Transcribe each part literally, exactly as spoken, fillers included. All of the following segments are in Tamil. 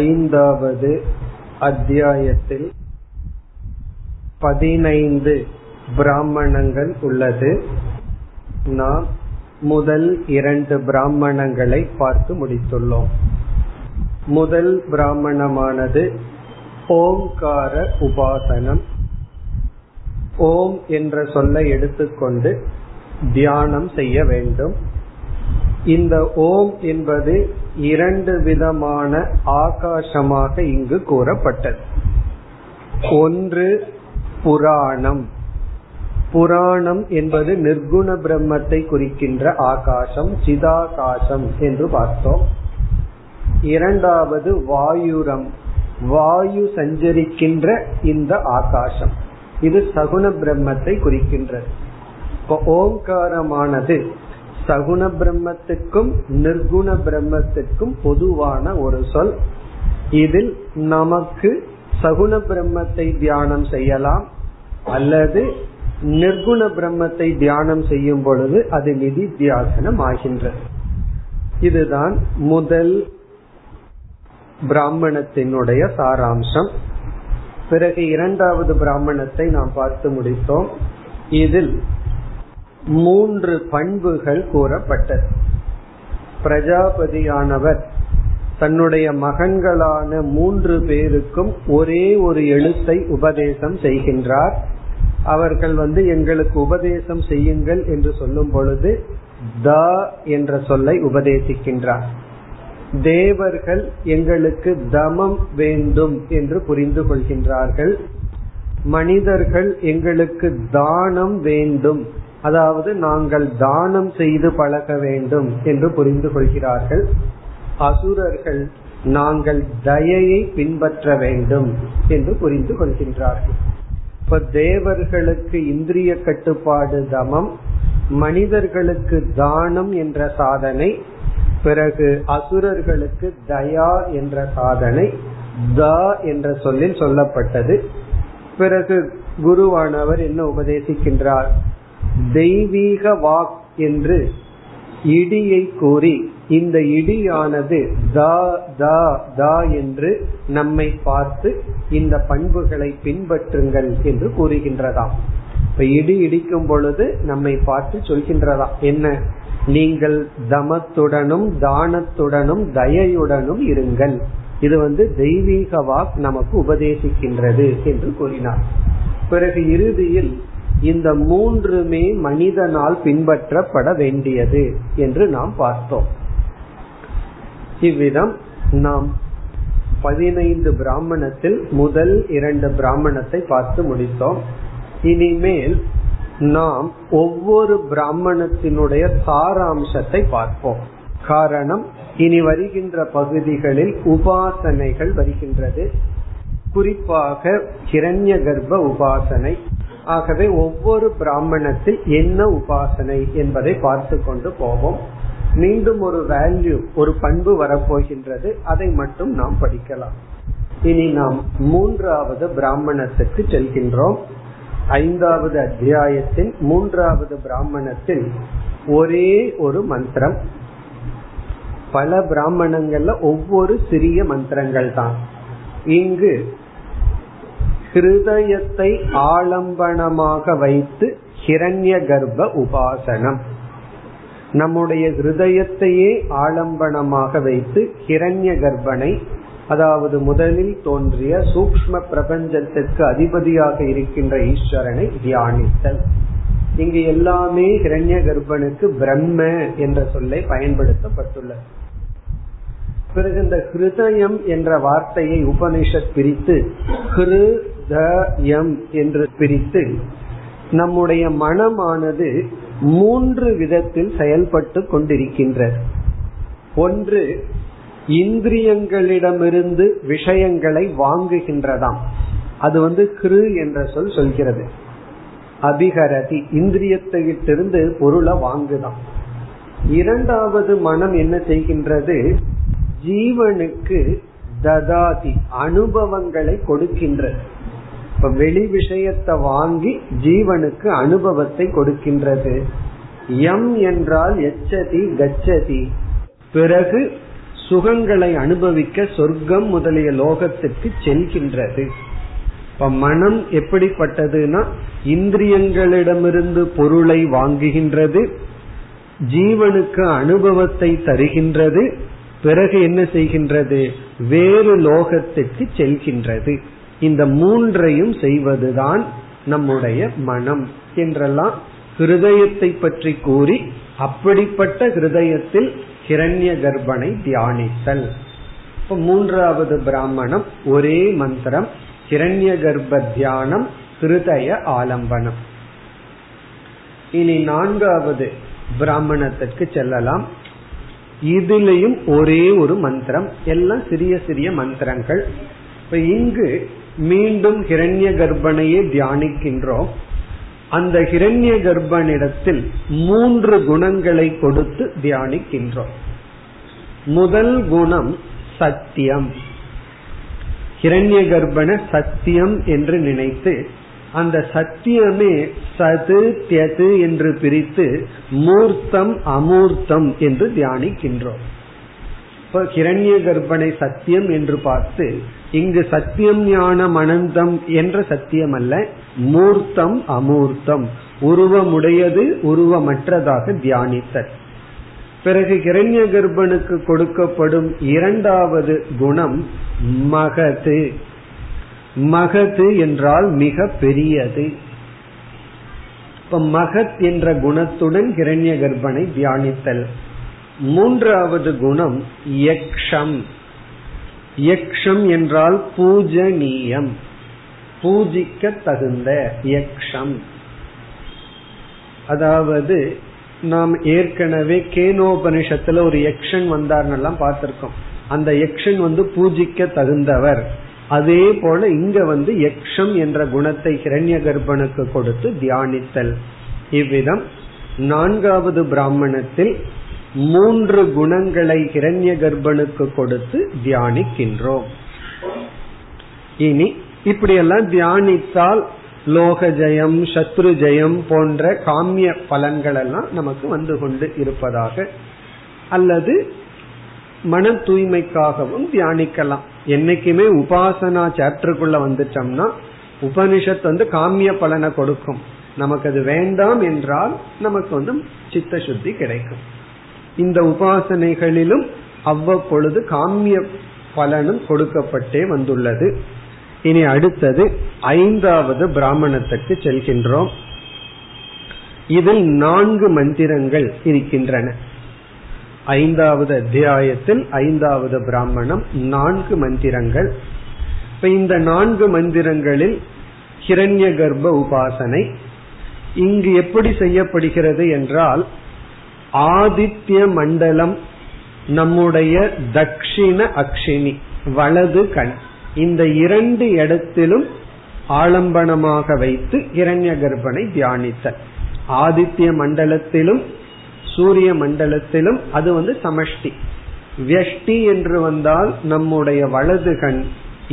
ஐந்தாவது அத்தியாயத்தில் பதினைந்து பிராமணங்கள் உள்ளது. நாம் முதல் இரண்டு பிராமணங்களை பார்த்து முடித்துள்ளோம். முதல் பிராமணமானது ஓம்கார உபாசனம். ஓம் என்ற சொல்லை எடுத்துக்கொண்டு தியானம் செய்ய வேண்டும். இந்த ஓம் என்பது இரண்டு விதமான ஆகாசமாக இங்கு கூறப்பட்டது. ஒன்று புராணம். புராணம் என்பது நிர்குண பிரம்மத்தை குறிக்கின்ற ஆகாசம், சிதாகாசம் என்று பார்த்தோம். இரண்டாவது வாயுரம், வாயு சஞ்சரிக்கின்ற இந்த ஆகாசம், இது சகுண பிரம்மத்தை குறிக்கின்றது. இப்ப ஓம்காரமானது சகுண பிரம்மத்துக்கும் நிர்குண பிரம்மத்துக்கும் பொதுவான ஒரு சொல். இதில் நமக்கு சகுண பிரம்மத்தை தியானம் செய்யலாம், அல்லது நிர்குண பிரம்மத்தை தியானம் செய்யும் பொழுது அது நிதித்தியாசனம் ஆகின்றது. இதுதான் முதல் பிராமணத்தினுடைய சாராம்சம். பிறகு இரண்டாவது பிராமணத்தை நாம் பார்த்து முடித்தோம். இதில் மூன்று பண்புகள் கூறப்பட்டது. பிரஜாபதியானவர் தன்னுடைய மகன்களான மூன்று பேருக்கும் ஒரே ஒரு எழுத்தை உபதேசம் செய்கின்றார். அவர்கள் வந்து எங்களுக்கு உபதேசம் செய்யுங்கள் என்று சொல்லும் பொழுது த என்ற சொல்லை உபதேசிக்கின்றார். தேவர்கள் எங்களுக்கு தமம் வேண்டும் என்று புரிந்து கொள்கின்றார்கள். மனிதர்கள் எங்களுக்கு தானம் வேண்டும், அதாவது நாங்கள் தானம் செய்து பழக வேண்டும் என்று புரிந்து கொள்கிறார்கள். அசுரர்கள் நாங்கள் தயையை பின்பற்ற வேண்டும் என்று புரிந்து கொள்கின்றார்கள். இப்ப தேவர்களுக்கு இந்திரிய கட்டுப்பாடு தமம், மனிதர்களுக்கு தானம் என்ற சாதனை, பிறகு அசுரர்களுக்கு தயா என்ற சாதனை தா என்ற சொல்லில் சொல்லப்பட்டது. பிறகு குருவானவர் என்ன உபதேசிக்கின்றார்? தெய்வீக வாக் என்று இடியை கூறி, இந்த இடியானது தா தா தா என்று நம்மை பார்த்து இந்த பண்புகளை பின்பற்றுங்கள் என்று கூறுகின்றதாம். இப்ப இடி இடிக்கும் பொழுது நம்மை பார்த்து சொல்கின்றதாம், என்ன, நீங்கள் தமத்துடனும் தானத்துடனும் தயையுடனும் இருங்கள். இது வந்து தெய்வீக வாக் நமக்கு உபதேசிக்கின்றது என்று கூறினார். பிறகு இறுதியில் இந்த மூன்றுமே மனிதனால் பின்பற்றப்பட வேண்டியது என்று நாம் பார்த்தோம். இவ்விதம் நாம் பதினைந்து பிராமணத்தில் முதல் இரண்டு பிராமணத்தை பார்த்து முடித்தோம். இனிமேல் நாம் ஒவ்வொரு பிராமணத்தினுடைய சாராம்சத்தை பார்ப்போம். காரணம், இனி வருகின்ற பகுதிகளில் உபாசனைகள் வருகின்றது, குறிப்பாக ஹிரண்ய கர்ப்ப உபாசனை. ஆகவே ஒவ்வொரு பிராமணத்தில் என்ன உபாசனை என்பதை பார்த்து கொண்டு போவோம். மீண்டும் ஒரு வேல்யூ, ஒரு பண்பு வரப்போகின்றது, அதை மட்டும் நாம் படிக்கலாம். இனி நாம் மூன்றாவது பிராமணத்துக்கு செல்கின்றோம். ஐந்தாவது அத்தியாயத்தின் மூன்றாவது பிராமணத்தில் ஒரே ஒரு மந்திரம். பல பிராமணங்கள்ல ஒவ்வொரு சிறிய மந்திரங்கள் தான். இங்கு ஹிருதயத்தை ஆலம்பனமாக வைத்து ஹிரண்ய கர்ப்ப உபாசனம், நம்முடைய ஹிருதயத்தையே ஆலம்பனமாக வைத்து ஹிரண்ய கர்ப்பனை, அதாவது முதலில் தோன்றிய சூக்ஷ்ம பிரபஞ்சத்திற்கு அதிபதியாக இருக்கின்ற ஈஸ்வரனை தியானித்தல். இங்கு எல்லாமே ஹிரண்ய கர்ப்பனுக்கு பிரம்ம என்ற சொல்லை பயன்படுத்தப்பட்டுள்ளது. பிறகு இந்த ஹிருதயம் என்ற வார்த்தையை உபனிஷத் பிரித்து ஹிருதயம் என்று பிரித்து, நம்முடைய மனமானது மூன்று விதத்தில் செயல்பட்டு கொண்டிருக்கின்றது. ஒன்று, இந்திரியங்களிடமிருந்து விஷயங்களை வாங்குகின்றதாம். அது வந்து கிரு என்ற சொல் சொல்கிறது. அபிகரதி, இந்திரியத்திலிருந்து பொருளை வாங்குதான். இரண்டாவது மனம் என்ன செய்கின்றது? ஜீவனுக்கு ததாதி, அனுபவங்களை கொடுக்கின்றது. இப்ப வெளி விஷயத்தை வாங்கி ஜீவனுக்கு அனுபவத்தை கொடுக்கின்றது. எம் என்றால் எச்சதி கச்சதி. பிறகு சுகங்களை அனுபவிக்க சொர்க்கம் முதலிய லோகத்திற்கு செல்கின்றது. இப்ப மனம் எப்படிப்பட்டதுன்னா இந்திரியங்களிடமிருந்து பொருளை வாங்குகின்றது, ஜீவனுக்கு அனுபவத்தை தருகின்றது, பிறகு என்ன செய்கின்றது, வேறு லோகத்திற்கு செல்கின்றது. இந்த மூன்றையும் செய்வதுதான் நம்முடைய மனம் என்றெல்லாம் ஹிருதயத்தை பற்றி கூறி, அப்படிப்பட்ட ஹிருதயத்தில் ஹிரண்ய கர்ப்பனை தியானித்தல். மூன்றாவது பிராமணம் ஒரே மந்திரம், ஹிரண்ய கர்ப்ப தியானம், ஹிருதய ஆலம்பனம். இனி நான்காவது பிராமணத்திற்கு செல்லலாம். இதிலையும் ஒரே ஒரு மந்திரம், எல்லாம் சிறிய சிறிய மந்திரங்கள். இப்ப இங்கு மீண்டும் ஹிரண்ய கர்ப்பனையே தியானிக்கின்றோம். அந்த ஹிரண்ய கர்ப்பனிடத்தில் மூன்று குணங்களை கொடுத்து தியானிக்கின்றோம். முதல் குணம் சத்தியம். ஹிரண்ய கர்ப்பனை சத்தியம் என்று நினைத்து அந்த சத்தியமே சது தியது என்று பிரித்து மூர்த்தம் அமூர்த்தம் என்று தியானிக்கின்றோம். இப்ப ஹிரண்ய கர்ப்பனை சத்தியம் என்று பார்த்து, இங்கு சத்தியம் ஞானம் அனந்தம் என்ற சத்தியம் அல்ல, மூர்த்தம் அமூர்த்தம், உருவமுடையது உருவமற்றதாக தியானித்தல். பிறகு ஹிரண்ய கர்ப்பனுக்கு கொடுக்கப்படும் இரண்டாவது குணம் மகது. மகது என்றால் மிக பெரியது. இப்ப மகத் என்ற குணத்துடன் ஹிரண்ய கர்ப்பனை தியானித்தல். மூன்றாவது குணம் யக்ஷம். யக்ஷம் என்றால் பூஜனீயம், பூஜிக்க தகுந்த யக்ஷம். அதாவது நாம் ஏற்கனவே கேனோபனிஷத்துல ஒரு யக்ஷன் வந்தார்னெல்லாம் பார்த்திருக்கோம். அந்த யக்ஷன் வந்து பூஜிக்க தகுந்தவர். அதே போல இங்க வந்து யக்ஷம் என்ற குணத்தை ஹிரண்ய கர்ப்பனுக்கு கொடுத்து தியானித்தல். இவ்விதம் நான்காவது பிராமணத்தில் மூன்று குணங்களை ஹிரண்ய கர்ப்பனுக்கு கொடுத்து தியானிக்கின்றோம். இனி இப்படியெல்லாம் தியானித்தால் லோக ஜெயம் சத்ரு ஜெயம் போன்ற காமிய பலன்கள் எல்லாம் நமக்கு வந்து கொண்டு இருப்பதாக, அல்லது மன தூய்மைக்காகவும் தியானிக்கலாம். என்னைக்குமே உபாசனா சாப்டருக்குள்ள வந்துட்டோம்னா உபனிஷத் வந்து காமிய பலனை கொடுக்கும். நமக்கு அது வேண்டாம் என்றால் நமக்கு வந்து சித்த சுத்தி கிடைக்கும். இந்த உபாசனைகளிலும் அவ்வப்பொழுது காமிய பலனும் கொடுக்கப்பட்டே வந்துள்ளது. இனி அடுத்தது ஐந்தாவது பிராமணத்துக்கு செல்கின்றோம். இதில் நான்கு மந்திரங்கள் இருக்கின்றன. ஐந்தாவது அத்தியாயத்தில் ஐந்தாவது பிராமணம் நான்கு மந்திரங்கள். இப்ப இந்த நான்கு மந்திரங்களில் ஹிரண்ய கர்ப்ப உபாசனை இங்கு எப்படி செய்யப்படுகிறது என்றால், ஆதித்ய மண்டலம் நம்முடைய தட்சிண அக்ஷினி வலது கண், இந்த இரண்டு இடத்திலும் ஆலம்பனமாக வைத்து ஹிரண்ய கர்ப்பனை தியானித்தல். ஆதித்ய மண்டலத்திலும் சூரிய மண்டலத்திலும் அது வந்து சமஷ்டி. வியஷ்டி என்று வந்தால் நம்முடைய வலது கண்,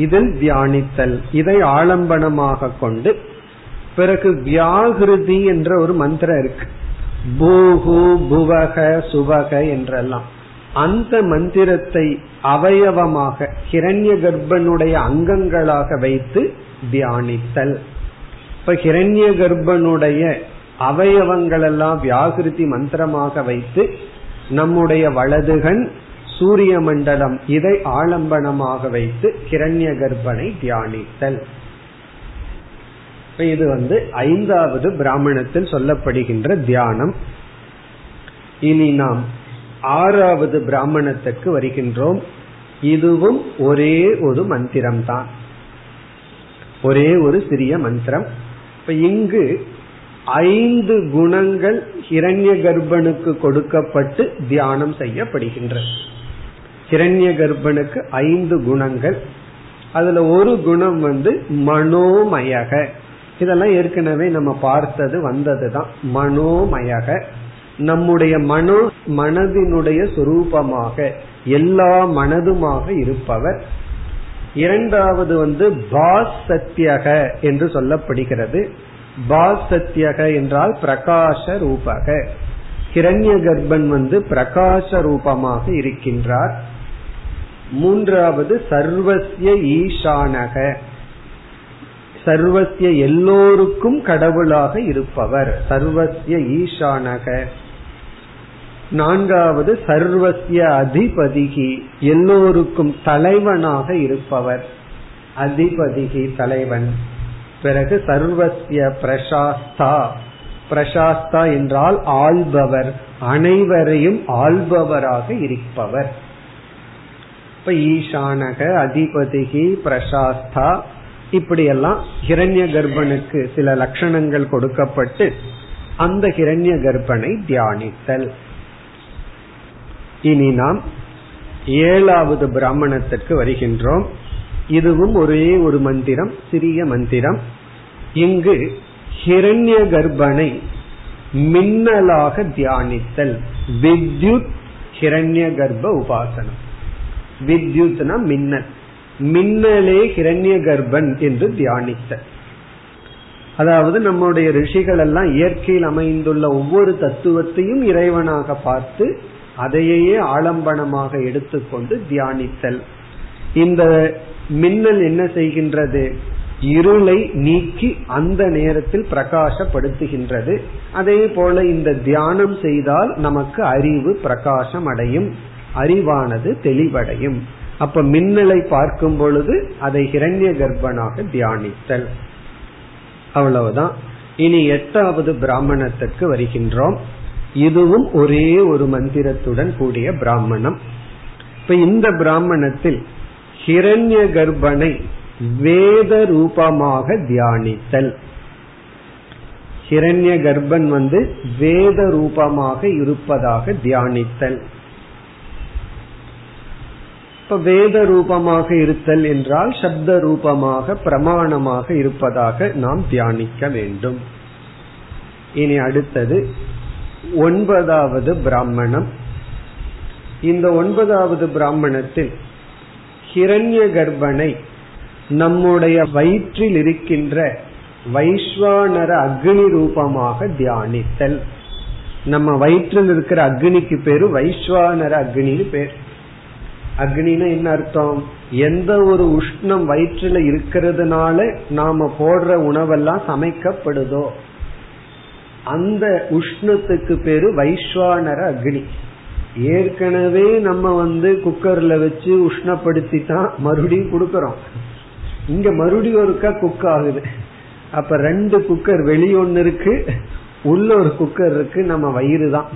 இதில் தியானித்தல். இதை ஆலம்பனமாக கொண்டு பிறகு வியாகிருதி என்ற ஒரு மந்திரம் இருக்கு, பூஹு புவக சுவக என்றெல்லாம். அந்த மந்திரத்தை அவயவமாக ஹிரண்ய கர்ப்பனுடைய அங்கங்களாக வைத்து தியானித்தல். இப்ப ஹிரண்ய கர்ப்பனுடைய அவயவங்கள் எல்லாம் வியாகிருதி மந்திரமாக வைத்து நம்முடைய வலதுகண் சூரிய மண்டலம் இதை ஆலம்பனமாக வைத்து ஹிரண்ய கர்ப்பனை தியானித்தல். இது வந்து ஐந்தாவது பிராமணத்தில் சொல்லப்படுகின்ற தியானம். இனி நாம் ஆறாவது பிராமணத்துக்கு வருகின்றோம். இதுவும் ஒரே ஒரு மந்திரம்தான், ஒரே ஒரு சிறிய மந்திரம். இப்ப இங்கு ஐந்து குணங்கள் ஹிரண்ய கர்ப்பனுக்கு கொடுக்கப்பட்டு தியானம் செய்யப்படுகின்றது. ஹிரண்ய கர்ப்பனுக்கு ஐந்து குணங்கள். அதுல ஒரு குணம் வந்து மனோமயக. இதெல்லாம் ஏற்கனவே நம்ம பார்த்தது வந்ததுதான். மனோமயக நம்முடைய மனோ மனதினுடைய சுரூபமாக எல்லா மனதுமாக இருப்பவர். இரண்டாவது வந்து பாசத்யக என்று சொல்லப்படுகிறது. பாசத்யக என்றால் பிரகாச ரூபக. ஹிரண்ய கர்ப்பன் வந்து பிரகாச ரூபமாக இருக்கின்றார். மூன்றாவது சர்வசிய ஈசானக, சர்வசிய எல்லோருக்கும் கடவுளாக இருப்பவர், சர்வசிய ஈசானக. நான்காவது சர்வசிய அதிபதிகி, எல்லோருக்கும் தலைவனாக இருப்பவர், அதிபதிகி தலைவன். பிறகு சர்வசிய பிரசாஸ்தா, பிரசாஸ்தா என்றால் ஆள்பவர், அனைவரையும் ஆள்பவராக இருப்பவர். இப்ப ஈசானக, அதிபதிகி, பிரசாஸ்தா இப்படியெல்லாம் ஹிரண்ய கர்ப்பனுக்கு சில லட்சணங்கள் கொடுக்கப்பட்டு அந்த ஹிரண்ய கர்ப்பனை தியானித்தல். இனி நாம் ஏழாவது பிராமணத்திற்கு வருகின்றோம். இதுவும் ஒரே ஒரு மந்திரம், சிறிய மந்திரம். இங்கு ஹிரண்ய கர்ப்பனை மின்னலாக தியானித்தல், வித்யுத் ஹிரண்ய கர்ப்ப உபாசனம். வித்யுத்னா மின்னல், மின்னலே ஹிரண்ய கர்ப்பன் என்று தியானித்தல். அதாவது நம்முடைய ரிஷிகள் எல்லாம் இயற்கையில் அமைந்துள்ள ஒவ்வொரு தத்துவத்தையும் இறைவனாக பார்த்து அதையே ஆலம்பனமாக எடுத்துக்கொண்டு தியானித்தல். இந்த மின்னல் என்ன செய்கின்றது? இருளை நீக்கி அந்த நேரத்தில் பிரகாசப்படுத்துகின்றது. அதே போல இந்த தியானம் செய்தால் நமக்கு அறிவு பிரகாசம் அடையும், அறிவானது தெளிவடையும். அப்ப மின்னலை பார்க்கும் பொழுது அதை ஹிரண்ய கர்ப்பனாக தியானித்தல். அவ்வளவுதான். இனி எட்டாவது பிராமணத்திற்கு வருகின்றோம். இதுவும் ஒரே ஒரு மந்திரத்துடன் கூடிய பிராமணம். இப்ப இந்த பிராமணத்தில் ஹிரண்ய கர்ப்பனை வேத ரூபமாக தியானித்தல். ஹிரண்ய கர்ப்பன் வந்து வேத ரூபமாக இருப்பதாக தியானித்தல். இப்ப வேத ரூபமாக இருத்தல் என்றால் சப்த ரூபமாக பிரமாணமாக இருப்பதாக நாம் தியானிக்க வேண்டும். இனி அடுத்தது ஒன்பதாவது பிராமணம். இந்த ஒன்பதாவது பிராமணத்தில் ஹிரண்ய கர்ப்பனை நம்முடைய வயிற்றில் இருக்கின்ற வைஸ்வானர அக்னி ரூபமாக தியானித்தல். நம்ம வயிற்றில் இருக்கிற அக்னிக்கு பேரு வைஸ்வானர அக்னின்னு பேர். அக்னினா என்ன அர்த்தம்? எந்த ஒரு உஷ்ணம் வயிற்றுல இருக்கிறதுனால நாம போடுற உணவெல்லாம் சமைக்கப்படுதோ அந்த உஷ்ணத்துக்கு பேரு வைஸ்வானர அக்னி. ஏற்கனவே நம்ம வந்து குக்கர்ல வச்சு உஷ்ணப்படுத்தி தான் மறுபடியும் குடுக்கறோம். இங்க மறுபடியும் ஒருக்கா குக் ஆகுது. அப்ப ரெண்டு குக்கர், வெளியே ஒன்னு இருக்கு, உள்ள ஒரு குக்கர் இருக்கு, நம்ம வயிறு தான்.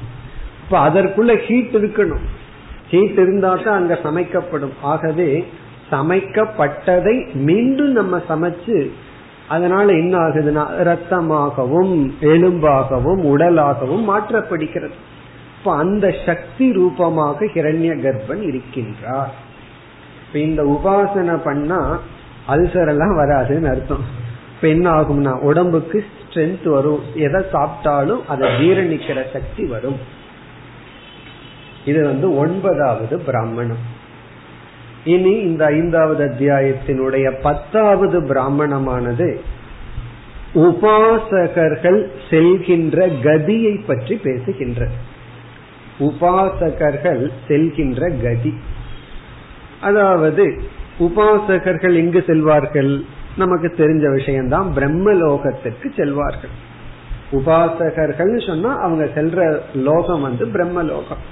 இப்ப அதற்குள்ள ஹீட் இருக்கணும், ஹீட் இருந்தால்தான் அங்க சமைக்கப்படும். ஆகவே சமைக்கப்பட்டதை மீண்டும் நம்ம சமைச்சு அதனால என்ன ஆகுதுன்னா ரத்தமாகவும் எலும்பாகவும் உடலாகவும் மாற்றப்படுகிறது. இப்ப அந்த சக்தி ரூபமாக ஹிரண்ய கர்ப்பன் இருக்கின்றார். இந்த உபாசனை பண்ணா அல்சர் எல்லாம் வராதுன்னு அர்த்தம். இப்ப என்ன ஆகும்னா உடம்புக்கு ஸ்ட்ரென்த் வரும், எதை சாப்பிட்டாலும் அதை ஜீரணிக்கிற சக்தி வரும். இது வந்து ஒன்பதாவது பிராமணம். இனி இந்த ஐந்தாவது அத்தியாயத்தினுடைய பத்தாவது பிராமணமானது உபாசகர்கள் செல்கின்ற கதியை பற்றி பேசுகின்ற, உபாசகர்கள் செல்கின்ற கதி. அதாவது உபாசகர்கள் எங்கு செல்வார்கள்? நமக்கு தெரிஞ்ச விஷயம்தான், பிரம்மலோகத்திற்கு செல்வார்கள். உபாசகர்கள் சொன்னா அவங்க செல்ற லோகம் வந்து பிரம்மலோகம்.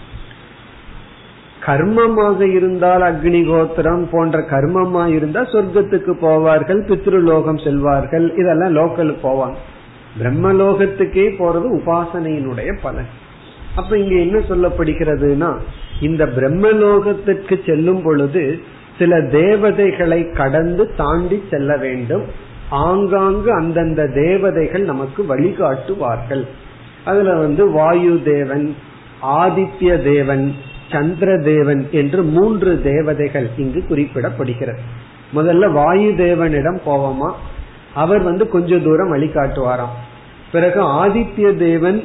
கர்மமாக இருந்தால் அக்னிகோத்திரம் போன்ற கர்மமா இருந்தா சொர்க்கத்துக்கு போவார்கள், பித்ருலோகம் செல்வார்கள், இதெல்லாம் லோக்கலுக்கு போவாங்க. பிரம்மலோகத்துக்கே போறது உபாசனையினுடைய பலன். அப்ப இங்க என்ன சொல்லப்படுகிறதுனா இந்த பிரம்மலோகத்திற்கு செல்லும் பொழுது சில தேவதைகளை கடந்து தாண்டி செல்ல வேண்டும். ஆங்காங்கு அந்தந்த தேவதைகள் நமக்கு வழிகாட்டுவார்கள். அதுல வந்து வாயு தேவன், ஆதித்ய தேவன், சந்திர தேவன் என்று மூன்று தேவதைகள் இங்கு குறிப்பிடப்படுகிறது. முதல்ல வாயு தேவனிடம் போவோமா, அவர் வந்து கொஞ்ச தூரம் வழிகாட்டுவாராம். பிறகு ஆதித்ய தேவன்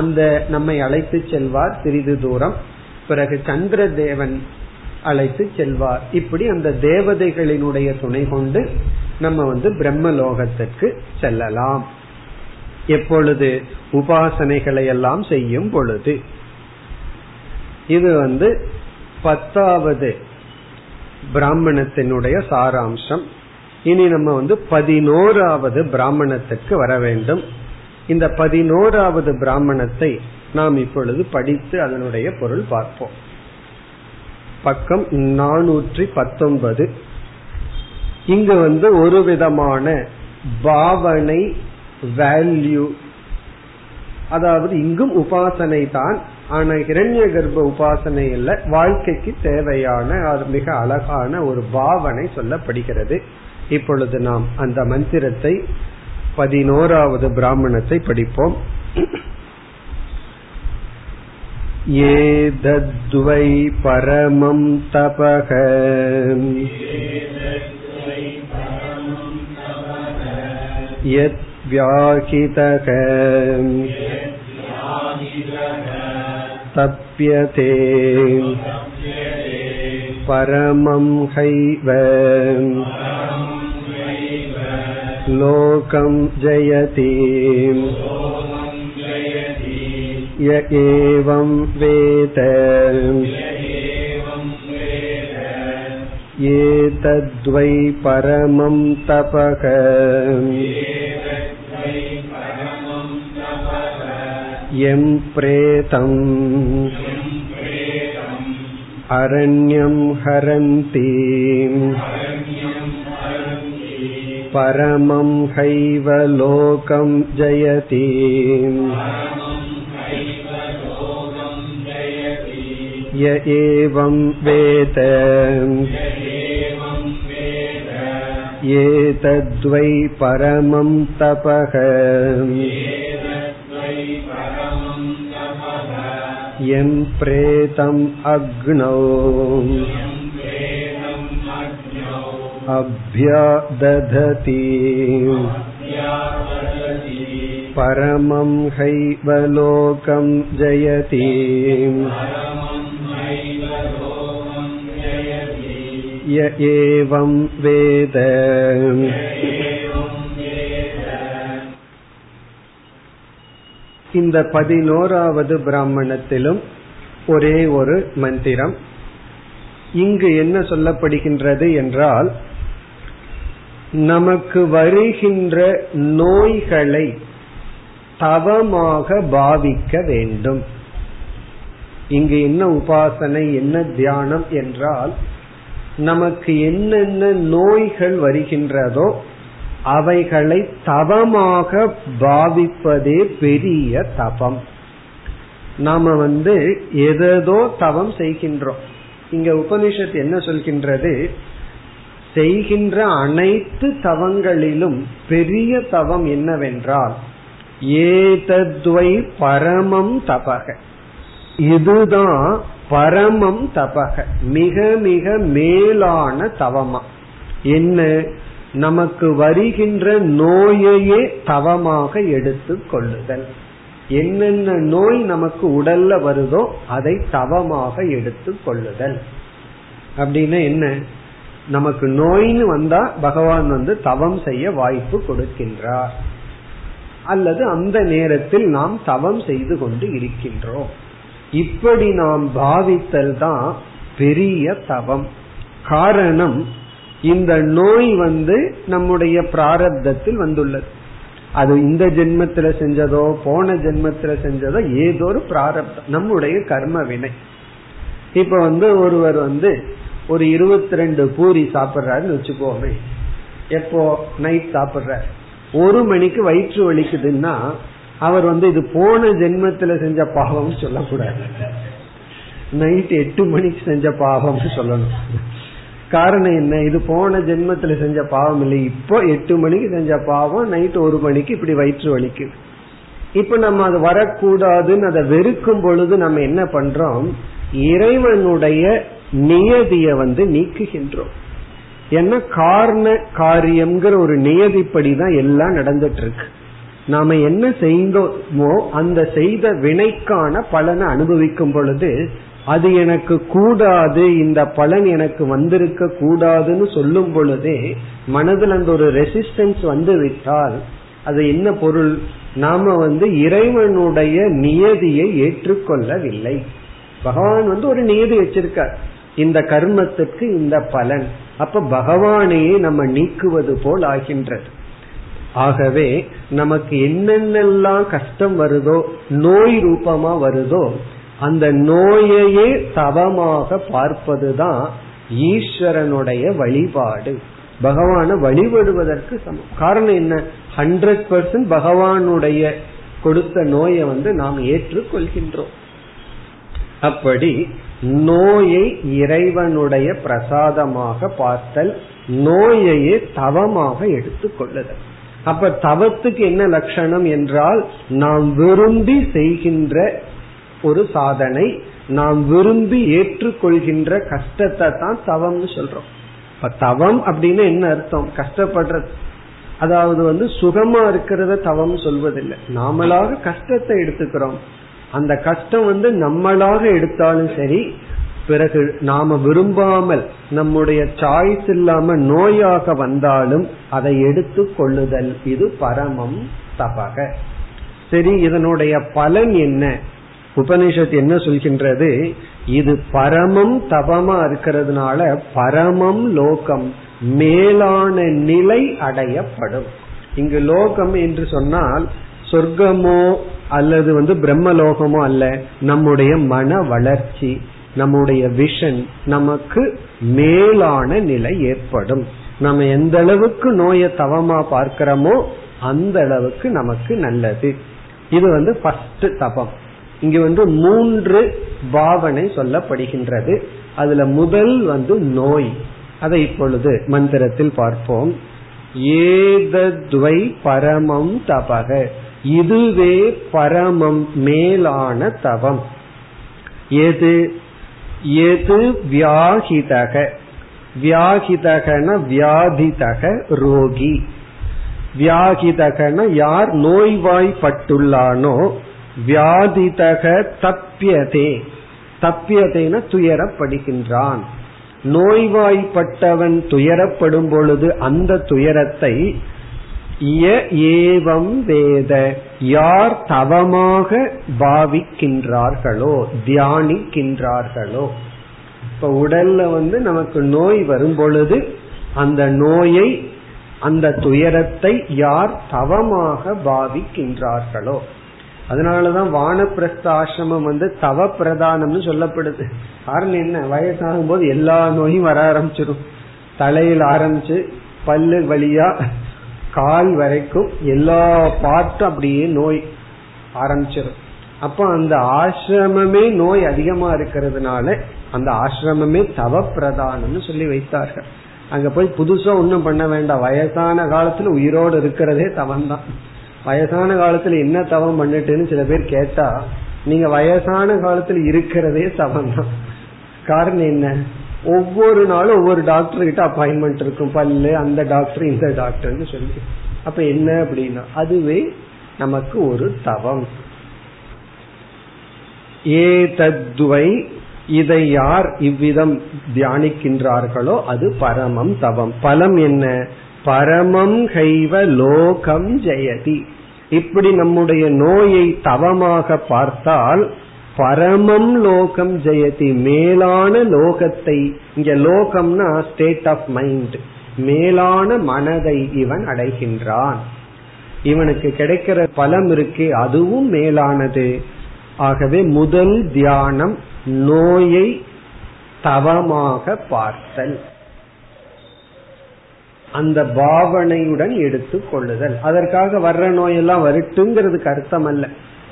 அந்த நம்மை அழைத்து செல்வார் சிறிது தூரம். பிறகு சந்திர தேவன் அழைத்து செல்வார். இப்படி அந்த தேவதைகளினுடைய துணை கொண்டு நம்ம வந்து பிரம்மலோகத்திற்கு செல்லலாம். எப்பொழுது? உபாசனைகளை எல்லாம் செய்யும் பொழுது. இது வந்து பத்தாவது பிராமணத்தினுடைய சாராம்சம். இனி நம்ம வந்து பதினோராவது பிராமணத்துக்கு வர வேண்டும். இந்த பதினோராவது பிராமணத்தை நாம் இப்பொழுது படித்து அதனுடைய பொருள் பார்ப்போம். பக்கம் நானூற்றி பத்தொன்பது. இங்கு வந்து ஒரு விதமான பாவனை வேல்யூ, அதாவது இங்கும் உபாசனை தான், ஆனா இரண்ய கர்ப்ப உபாசனை இல்ல, வாழ்க்கைக்கு தேவையான மிக அழகான ஒரு பாவனை சொல்லப்படுகிறது. இப்பொழுது நாம் அந்த மந்திரத்தை, பதினோராவது பிராமணத்தை படிப்போம். ஏதத்வை பரமம் தபக யத் வியாகிதக தப்யதே பரமம் ஹைவ லோகம் ஜயதி ய ஏவம் வேத ஏதத்வை பரமம் தபக யம் பிரேதம் அரண்யம் ஹரந்தி பரமம் ஹைவ லோகம் ஜயதி ய ஏவம் வேத ஏதத்வை பரமம் தபக யம் பிரேதம் அக்னோ அப்யாதததி பரமம் ஹைவ லோகம் ஜயதி ய ஏவம் வேத. இந்த பதினோராவது பிராமணத்திலும் ஒரே ஒரு மந்திரம். இங்கு என்ன சொல்லப்படுகின்றது என்றால், நமக்கு வருகின்ற நோய்களை தவமாக பாவிக்க வேண்டும். இங்கு என்ன உபாசனை, என்ன தியானம் என்றால், நமக்கு என்னென்ன நோய்கள் வருகின்றதோ அவைகளை தவமாக பாவிப்பதே பெரிய தபம். நாம வந்து எதோ தவம் செய்கின்றோம். இங்க உபனிஷத்து என்ன சொல்கின்றது, செய்கின்ற அனைத்து தவங்களிலும் பெரிய தவம் என்னவென்றால் ஏதத்வை பரமம் தபக, இதுதான் பரமம் தபக, மிக மிக மேலான தவமா. என்ன, நமக்கு வருகின்ற நோயையே தவமாக எடுத்து கொள்ளுதல். என்னென்ன நோய் நமக்கு உடல்ல வருதோ அதை தவமாக எடுத்து கொள்ளுதல். அப்படின்னா என்ன, நமக்கு நோயின்னு வந்தா பகவான் வந்து தவம் செய்ய வாய்ப்பு கொடுக்கின்றார், அல்லது அந்த நேரத்தில் நாம் தவம் செய்து கொண்டு இருக்கின்றோம். இப்படி நாம் பாவித்தல் தான் பெரிய தவம். காரணம், இந்த நோய் வந்து நம்முடைய பிராரப்தத்தில் வந்துள்ளது. அது இந்த ஜென்மத்தில செஞ்சதோ போன ஜென்மத்தில செஞ்சதோ ஏதோ ஒரு பிராரப்தம், நம்முடைய கர்ம வினை. இப்ப வந்து ஒருவர் வந்து ஒரு இருபத்தி ரெண்டு பூரி சாப்பிட்றாருன்னு வச்சுக்கோமே, எப்போ நைட் சாப்பிட்றாரு, ஒரு மணிக்கு வயிற்று வலிக்குதுன்னா அவர் வந்து இது போன ஜென்மத்தில செஞ்ச பாவம் சொல்லக்கூடாது, நைட் எட்டு மணிக்கு செஞ்ச பாவம் சொல்லணும். காரணம் என்ன, இது போன ஜென்மத்துல செஞ்ச பாவம் இல்லை, இப்போ எட்டு மணிக்கு செஞ்ச பாவம் நைட் ஒரு மணிக்கு இப்படி வயிற்று வலிக்கு. இப்ப நம்ம அது வரக்கூடாதுன்னு அதை வெறுக்கும் பொழுது நம்ம என்ன பண்றோம், இறைவனுடைய நியதிய வந்து நீக்குகின்றோம். ஏன்னா காரண காரியம்ங்கிற ஒரு நியதிப்படிதான் எல்லாம் நடந்துட்டு இருக்கு. நாம என்ன செய்தோமோ அந்த செய்த வினைக்கான பலனை அனுபவிக்கும் பொழுது அது எனக்கு கூடாது, இந்த பலன் எனக்கு வந்திருக்க கூடாதுன்னு சொல்லும் பொழுதே மனதில் அந்த ஒரு ரெசிஸ்டன்ஸ் வந்து விட்டால் அது என்ன பொருள், நாம வந்து இறைவனுடைய நியதியை ஏற்றுக்கொள்ளவில்லை. பகவான் வந்து ஒரு நியதி வச்சிருக்கார், இந்த கர்மத்துக்கு இந்த பலன். அப்ப பகவானையே நம்ம நீக்குவது போல் ஆகின்றது. ஆகவே நமக்கு என்னென்னலாம் கஷ்டம் வருதோ, நோய் ரூபமா வருதோ, அந்த நோயையே தவமாக பார்ப்பதுதான் ஈஸ்வரனுடைய வழிபாடு. பகவான வழிபடுவதற்கு சமம். காரணம் என்ன? ஹண்ட்ரட் பர்சன்ட் பகவானுடைய கொடுத்த நோயை வந்து நாம் ஏற்றுக் கொள்கின்றோம். அப்படி நோயை இறைவனுடைய பிரசாதமாக பார்த்தல், நோயையே தவமாக எடுத்துக்கொள்ளுதல். அப்ப தவத்துக்கு என்ன லட்சணம் என்றால், நாம் விரும்பி செய்கின்ற ஒரு சாதனை, நாம் விரும்பி ஏற்றுக்கொள்கின்ற கஷ்டத்தை தான் தவம்னு சொல்றோம். இப்ப தவம் அப்படின்னு என்ன அர்த்தம்? கஷ்டப்படுறது. அதாவது வந்து சுகமா இருக்கிறத தவம் சொல்வதில்லை, நாமளாக கஷ்டத்தை எடுத்துக்கிறோம். அந்த கஷ்டம் வந்து நம்மளாக எடுத்தாலும் சரி, பிறகு நாம விரும்பாமல் நம்முடைய சாய்ஸ் இல்லாம நோயாக வந்தாலும் அதை எடுத்து கொள்ளுதல், இது பரமம் தபக. சரி, இதனுடைய பலன் என்ன? உபனிஷத் என்ன சொல்கின்றது? இது பரமம் தபமா இருக்கிறதுனால பரமம் லோகம், மேலான நிலை அடையப்படும். இங்கு லோகம் என்று சொன்னால் சொர்க்கமோ அல்லது வந்து பிரம்மலோகமோ அல்ல, நம்முடைய மன வளர்ச்சி, நம்முடைய விஷன், நமக்கு மேலான நிலை ஏற்படும். நம்ம எந்த அளவுக்கு நோயை தவமா பார்க்கிறோமோ அந்த அளவுக்கு நமக்கு நல்லது. இது வந்து ஃபர்ஸ்ட் தபம். இங்க வந்து மூன்று பாவனை சொல்லப்படுகின்றது. அதுல முதல் வந்து நோய். அதை இப்பொழுது மந்திரத்தில் பார்ப்போம். ஏதத்வை பரமம் தபக, இதுவே பரமம் மேலான தவம். எது எது வியாகிதக, வியாகிதகன வியாதிதக ரோகி, வியாகிதகன யார் நோய்வாய்ப்பட்டுள்ளானோ, வியாதிதக தப்பியதே, தப்பியதேன துயரப்படுகின்றான். நோய்வாய்ப்பட்டவன் துயரப்படும் பொழுது அந்த துயரத்தை ஏவம் வேத, யார் தவமாக பாவிக்கின்றார்களோ, தியானிக்கின்றார்களோ. இப்ப உடல்ல வந்து நமக்கு நோய் வரும் பொழுது அந்த நோயை, அந்த துயரத்தை யார் தவமாக பாவிக்கின்றார்களோ. அதனாலதான் வானப்பிரஸ்த ஆசிரமம் வந்து தவ பிரதானம்னு சொல்லப்படுது. காரணம் என்ன? வயசாகும் போது எல்லா நோயும் வர ஆரம்பிச்சிடும். தலையில் ஆரம்பிச்சு பல்லு வழியா கால் வரைக்கும் எல்லா பார்ட்டும் அப்படியே நோய் ஆரம்பிச்சிடும். அப்ப அந்த ஆசிரமே நோய் அதிகமா இருக்கிறதுனால அந்த ஆசிரமே தவ பிரதானம்னு சொல்லி வைத்தார்கள். அங்க போய் புதுசா ஒன்னும் பண்ண வேண்டாம். வயசான காலத்துல உயிரோடு இருக்கிறதே தவம் தான். வயசான காலத்துல என்ன தவம் பண்ணிட்டுன்னு சில பேர் கேட்டா, நீங்க வயசான காலத்துல இருக்கிறதே தவம் தான். காரணம் என்ன? ஒவ்வொரு நாளும் ஒவ்வொரு டாக்டர் கிட்ட அப்பாயின்மெண்ட் இருக்கும், பல்லு அந்த டாக்டர் இந்த டாக்டர்னு சொல்லி. அப்ப என்ன அப்படின்னா அதுவே நமக்கு ஒரு தவம். ஏ தத்வை, இதை யார் இவ்விதம் தியானிக்கின்றார்களோ அது பரமம் தவம். பலம் என்ன? பரமம் கைவ லோகம் ஜெயதி. இப்படி நம்முடைய நோயை தவமாக பார்த்தால் பரமம் லோகம் ஜெயதி, மேலான லோகத்தை, இங்க லோகம்னா ஸ்டேட் ஆஃப் மைண்ட், மேலான மனதை இவன் அடைகின்றான். இவனுக்கு கிடைக்கிற பலம் இருக்கு, அதுவும் மேலானது. ஆகவே முதல் தியானம் நோயை தவமாக பார்த்தல், அந்த பாவனையுடன் எடுத்து கொள்ளுதல். அதற்காக வர்ற நோயெல்லாம் வருட்டுங்கிறதுக்கு அர்த்தம் அல்ல.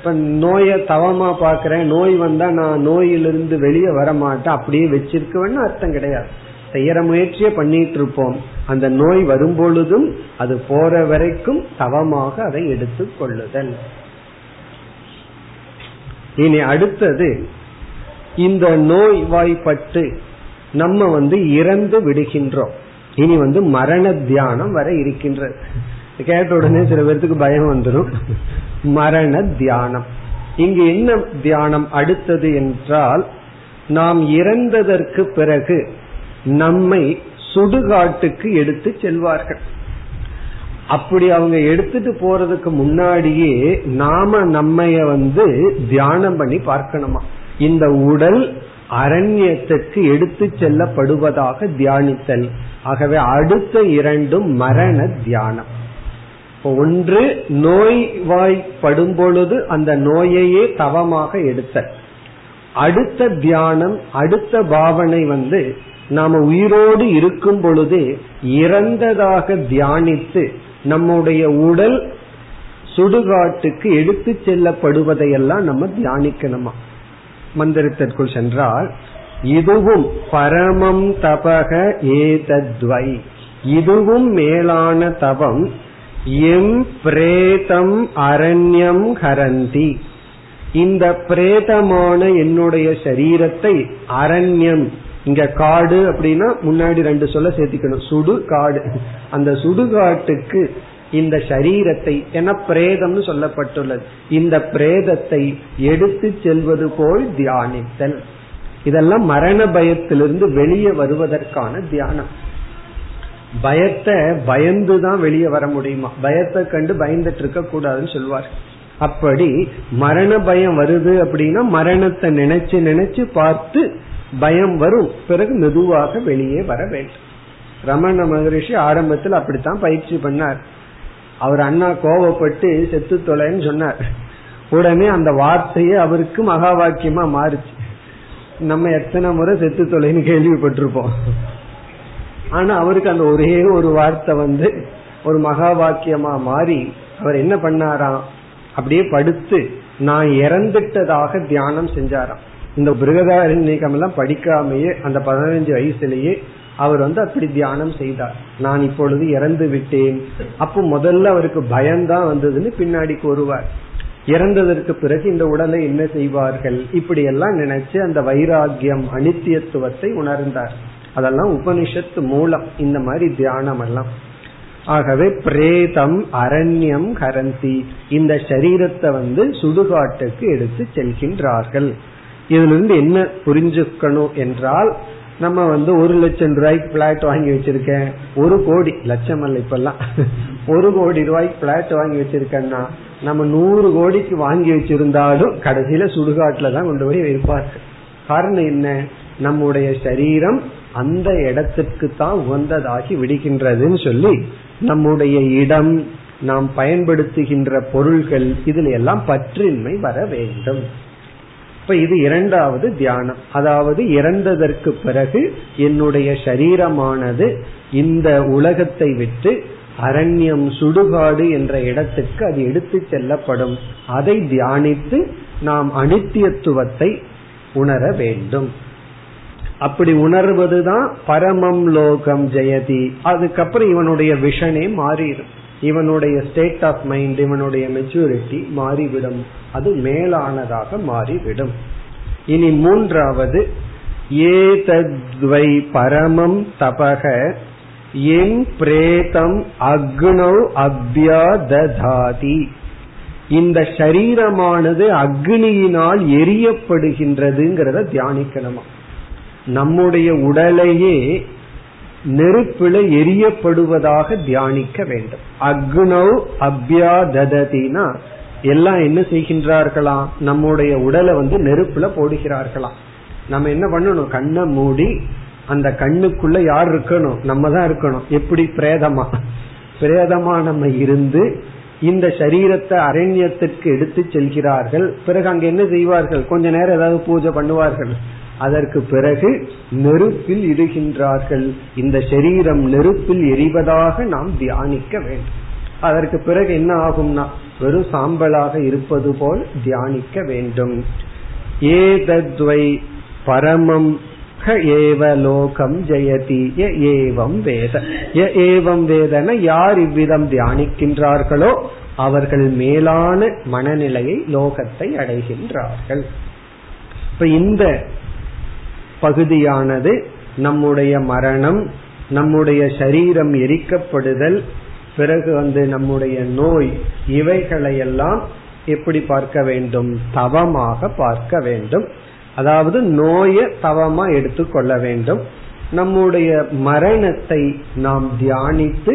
இப்ப நோய தவமா பாக்கிறேன், நோய் வந்தா நான் நோயிலிருந்து வெளியே வர மாட்டேன் அப்படியே வச்சிருக்கவேன்னு அர்த்தம் கிடையாது. செய்யற முயற்சியை பண்ணிட்டு இருப்போம். அந்த நோய் வரும் பொழுதும் அது போற வரைக்கும் தவமாக அதை எடுத்து கொள்ளுதல். இனி அடுத்தது, இந்த நோய் வாய்ப்பட்டு நம்ம வந்து இறந்து விடுகின்றோம். இனி வந்து மரண தியானம் வர இருக்கின்றது. கேட்ட உடனே சில பேருக்கு பயம் வந்துடும். மரண தியானம். இங்கு என்ன தியானம் அடுத்தது என்றால், நாம் இறந்ததற்கு பிறகு நம்மை சுடுகாட்டுக்கு எடுத்து செல்வார்கள். அப்படி அவங்க எடுத்துட்டு போறதுக்கு முன்னாடியே நாம நம்மைய வந்து தியானம் பண்ணி பார்க்கணுமா? இந்த உடல் அரண்யத்துக்கு எடுத்து செல்லப்படுவதாக தியானித்தல். ஆகவே அடுத்த இரண்டும் மரண தியானம். ஒன்று நோய்வாய்ப்படும் பொழுது அந்த நோயையே தவமாக எடுத்தல். அடுத்த தியானம், அடுத்த பாவனை வந்து நாம உயிரோடு இருக்கும் பொழுது இறந்ததாக தியானித்து நம்முடைய உடல் சுடுகாட்டுக்கு எடுத்து செல்லப்படுவதையெல்லாம் நம்ம தியானிக்கணுமா. மந்திரத்திற்குள் சென்றால் இதுவும் பரமம் தபக ஏதத்வை, இதுவும் மேலான தபம். எம் பிரேதம் அரண்யம் ஹரந்தி, இந்த பிரேதமான என்னுடைய சரீரத்தை அரண்யம், இங்க காடு அப்படின்னா முன்னாடி ரெண்டு சொல்ல சேர்த்திக்கணும், சுடு காடு, அந்த சுடுகாட்டுக்கு இந்த சரீரத்தை, என பிரேதம்னு சொல்லப்பட்டுள்ளது, இந்த பிரேதத்தை எடுத்து செல்வது போல் தியானித்தல். இதெல்லாம் மரண பயத்திலிருந்து வெளியே வருவதற்கான தியானம். பயத்தை பயந்துதான் வெளியே வர முடியுமா? பயத்தை கண்டு பயந்துட்டு இருக்க கூடாதுன்னு சொல்வார். அப்படி மரண பயம் வருது அப்படின்னா மரணத்தை நினைச்சு நினைச்சு பார்த்து பயம் வரும், பிறகு மெதுவாக வெளியே வர வேண்டும். ரமண மகரிஷி ஆரம்பத்தில் அப்படித்தான் பயிற்சி பண்ணார். அவர் அண்ணா கோபப்பட்டு செத்து தொலைன்னு சொன்னார். உடனே அந்த வார்த்தையே அவருக்கு மகா வாக்கியமா மாறுச்சு. நம்ம எத்தனை முறை செத்து தொலைன்னு கேள்விப்பட்டிருப்போம், ஆனா அவருக்கு அந்த ஒரே ஒரு வார்த்தை வந்து ஒரு மகா வாக்கியமா மாறி அவர் என்ன பண்ணாராம், அப்படியே படுத்து நான் இறந்துட்டதாக தியானம் செஞ்சாராம். இந்த பிருகதாரண்யகம் எல்லாம் படிக்காமையே அந்த பதினஞ்சு வயசுலயே அவர் வந்து அப்படி தியானம் செய்தார். நான் இப்பொழுது இறந்து விட்டேன். அப்போ முதல்ல அவருக்கு பயம்தான் வந்ததுன்னு பின்னாடி கூறுவார். இறந்ததற்கு பிறகு இந்த உடலை என்ன செய்வார்கள், இப்படி எல்லாம் நினைச்சு அந்த வைராகியம் அனித்தியத்துவத்தை உணர்ந்தார். அதெல்லாம் உபனிஷத்து மூலம் இந்த மாதிரி தியானம் எல்லாம். ஆகவே பிரேதம் அரண்யம் ஹரந்தி, இந்த சரீரத்தை வந்து சுடுகாட்டுக்கு எடுத்து செல்கின்றார்கள். இதுல இருந்து என்ன புரிஞ்சுக்கணும் என்றால், நம்ம வந்து ஒரு லட்சம் ரூபாய்க்கு பிளாட் வாங்கி வச்சிருக்கேன், ஒரு கோடி லட்சம் அல்ல இப்பெல்லாம் ஒரு கோடி ரூபாய்க்கு பிளாட் வாங்கி வச்சிருக்கேன்னா நம்ம நூறு கோடிக்கு வாங்கி வச்சிருந்தாலும் கடைசியில சுடுகாட்டுல தான் கொண்டு போய் வைப்பார்கள். காரணம் என்ன, நம்முடைய சரீரம் அந்த இடத்துக்கு தான் உகந்ததாகி விடுகின்றதுன்னு சொல்லி நம்முடைய இடம், நாம் பயன்படுத்துகின்ற பொருள்கள், இதுல எல்லாம் பற்றின்மை வர வேண்டும். இப்ப இது இரண்டாவது தியானம். அதாவது இறந்ததற்கு பிறகு என்னுடைய சரீரமானது இந்த உலகத்தை விட்டு அரண்யம் சுடுகாடு என்ற இடத்துக்கு அது எடுத்து செல்லப்படும். அதை தியானித்து நாம் அனித்தியத்துவத்தை உணர வேண்டும். அப்படி உணர்வதுதான் பரமம் லோகம் ஜெயதி. அதுக்கப்புறம் இவனுடைய விஷனே மாறிடும், இவனுடைய ஸ்டேட் ஆஃப் மைண்ட், இவனுடைய மெச்சூரிட்டி மாறிவிடும், அது மேலானதாக மாறிவிடும். இனி மூன்றாவது, ஏதத்வை பரமம் தபக எம் பிரேதம் அக்னௌ அப்யாததாதி, இந்த சரீரமானது அக்னியினால் எரியப்படுகின்றதுங்கிறத தியானிக்கணுமா. நம்முடைய உடலையே நெருப்பில எரியப்படுவதாக தியானிக்க வேண்டும். அக்னௌ அப்யாதததினா எல்லாம் என்ன செய்கின்றார்களாம், நம்முடைய உடலை வந்து நெருப்புல போடுகிறார்களாம். நம்ம என்ன பண்ணணும், கண்ணை மூடி அந்த கண்ணுக்குள்ள யார் இருக்கணும், நம்ம தான் இருக்கணும். எப்படி பிரேதமா பிரேதமா நம்ம இருந்து இந்த சரீரத்தை அரண்யத்திற்கு எடுத்து செல்கிறார்கள். பிறகு அங்க என்ன செய்வார்கள், கொஞ்ச நேரம் ஏதாவது பூஜை பண்ணுவார்கள், அதற்கு பிறகு நெருப்பில் இடுகின்றார்கள். இந்த சரீரம் நெருப்பில் எரிவதாக நாம் தியானிக்க வேண்டும். அதற்கு பிறகு என்ன ஆகும்னா வெறும் சாம்பலாக இருப்பது போல் தியானிக்க வேண்டும். ஏதத்வை பரமம் ஏவ லோகம் ஜெயதி ய ஏவம் வேத, ய ஏவம் வேதன யார் இவ்விதம் தியானிக்கின்றார்களோ அவர்கள் மேலான மனநிலையை லோகத்தை அடைகின்றார்கள். இப்ப இந்த பகுதியானது நம்முடைய மரணம், நம்முடைய சரீரம் எரிக்கப்படுதல், பிறகு வந்து நம்முடைய நோய், இவைகளையெல்லாம் எப்படி பார்க்க வேண்டும், தவமாக பார்க்க வேண்டும். அதாவது நோயை தவமா எடுத்துக்கொள்ள வேண்டும். நம்முடைய மரணத்தை நாம் தியானித்து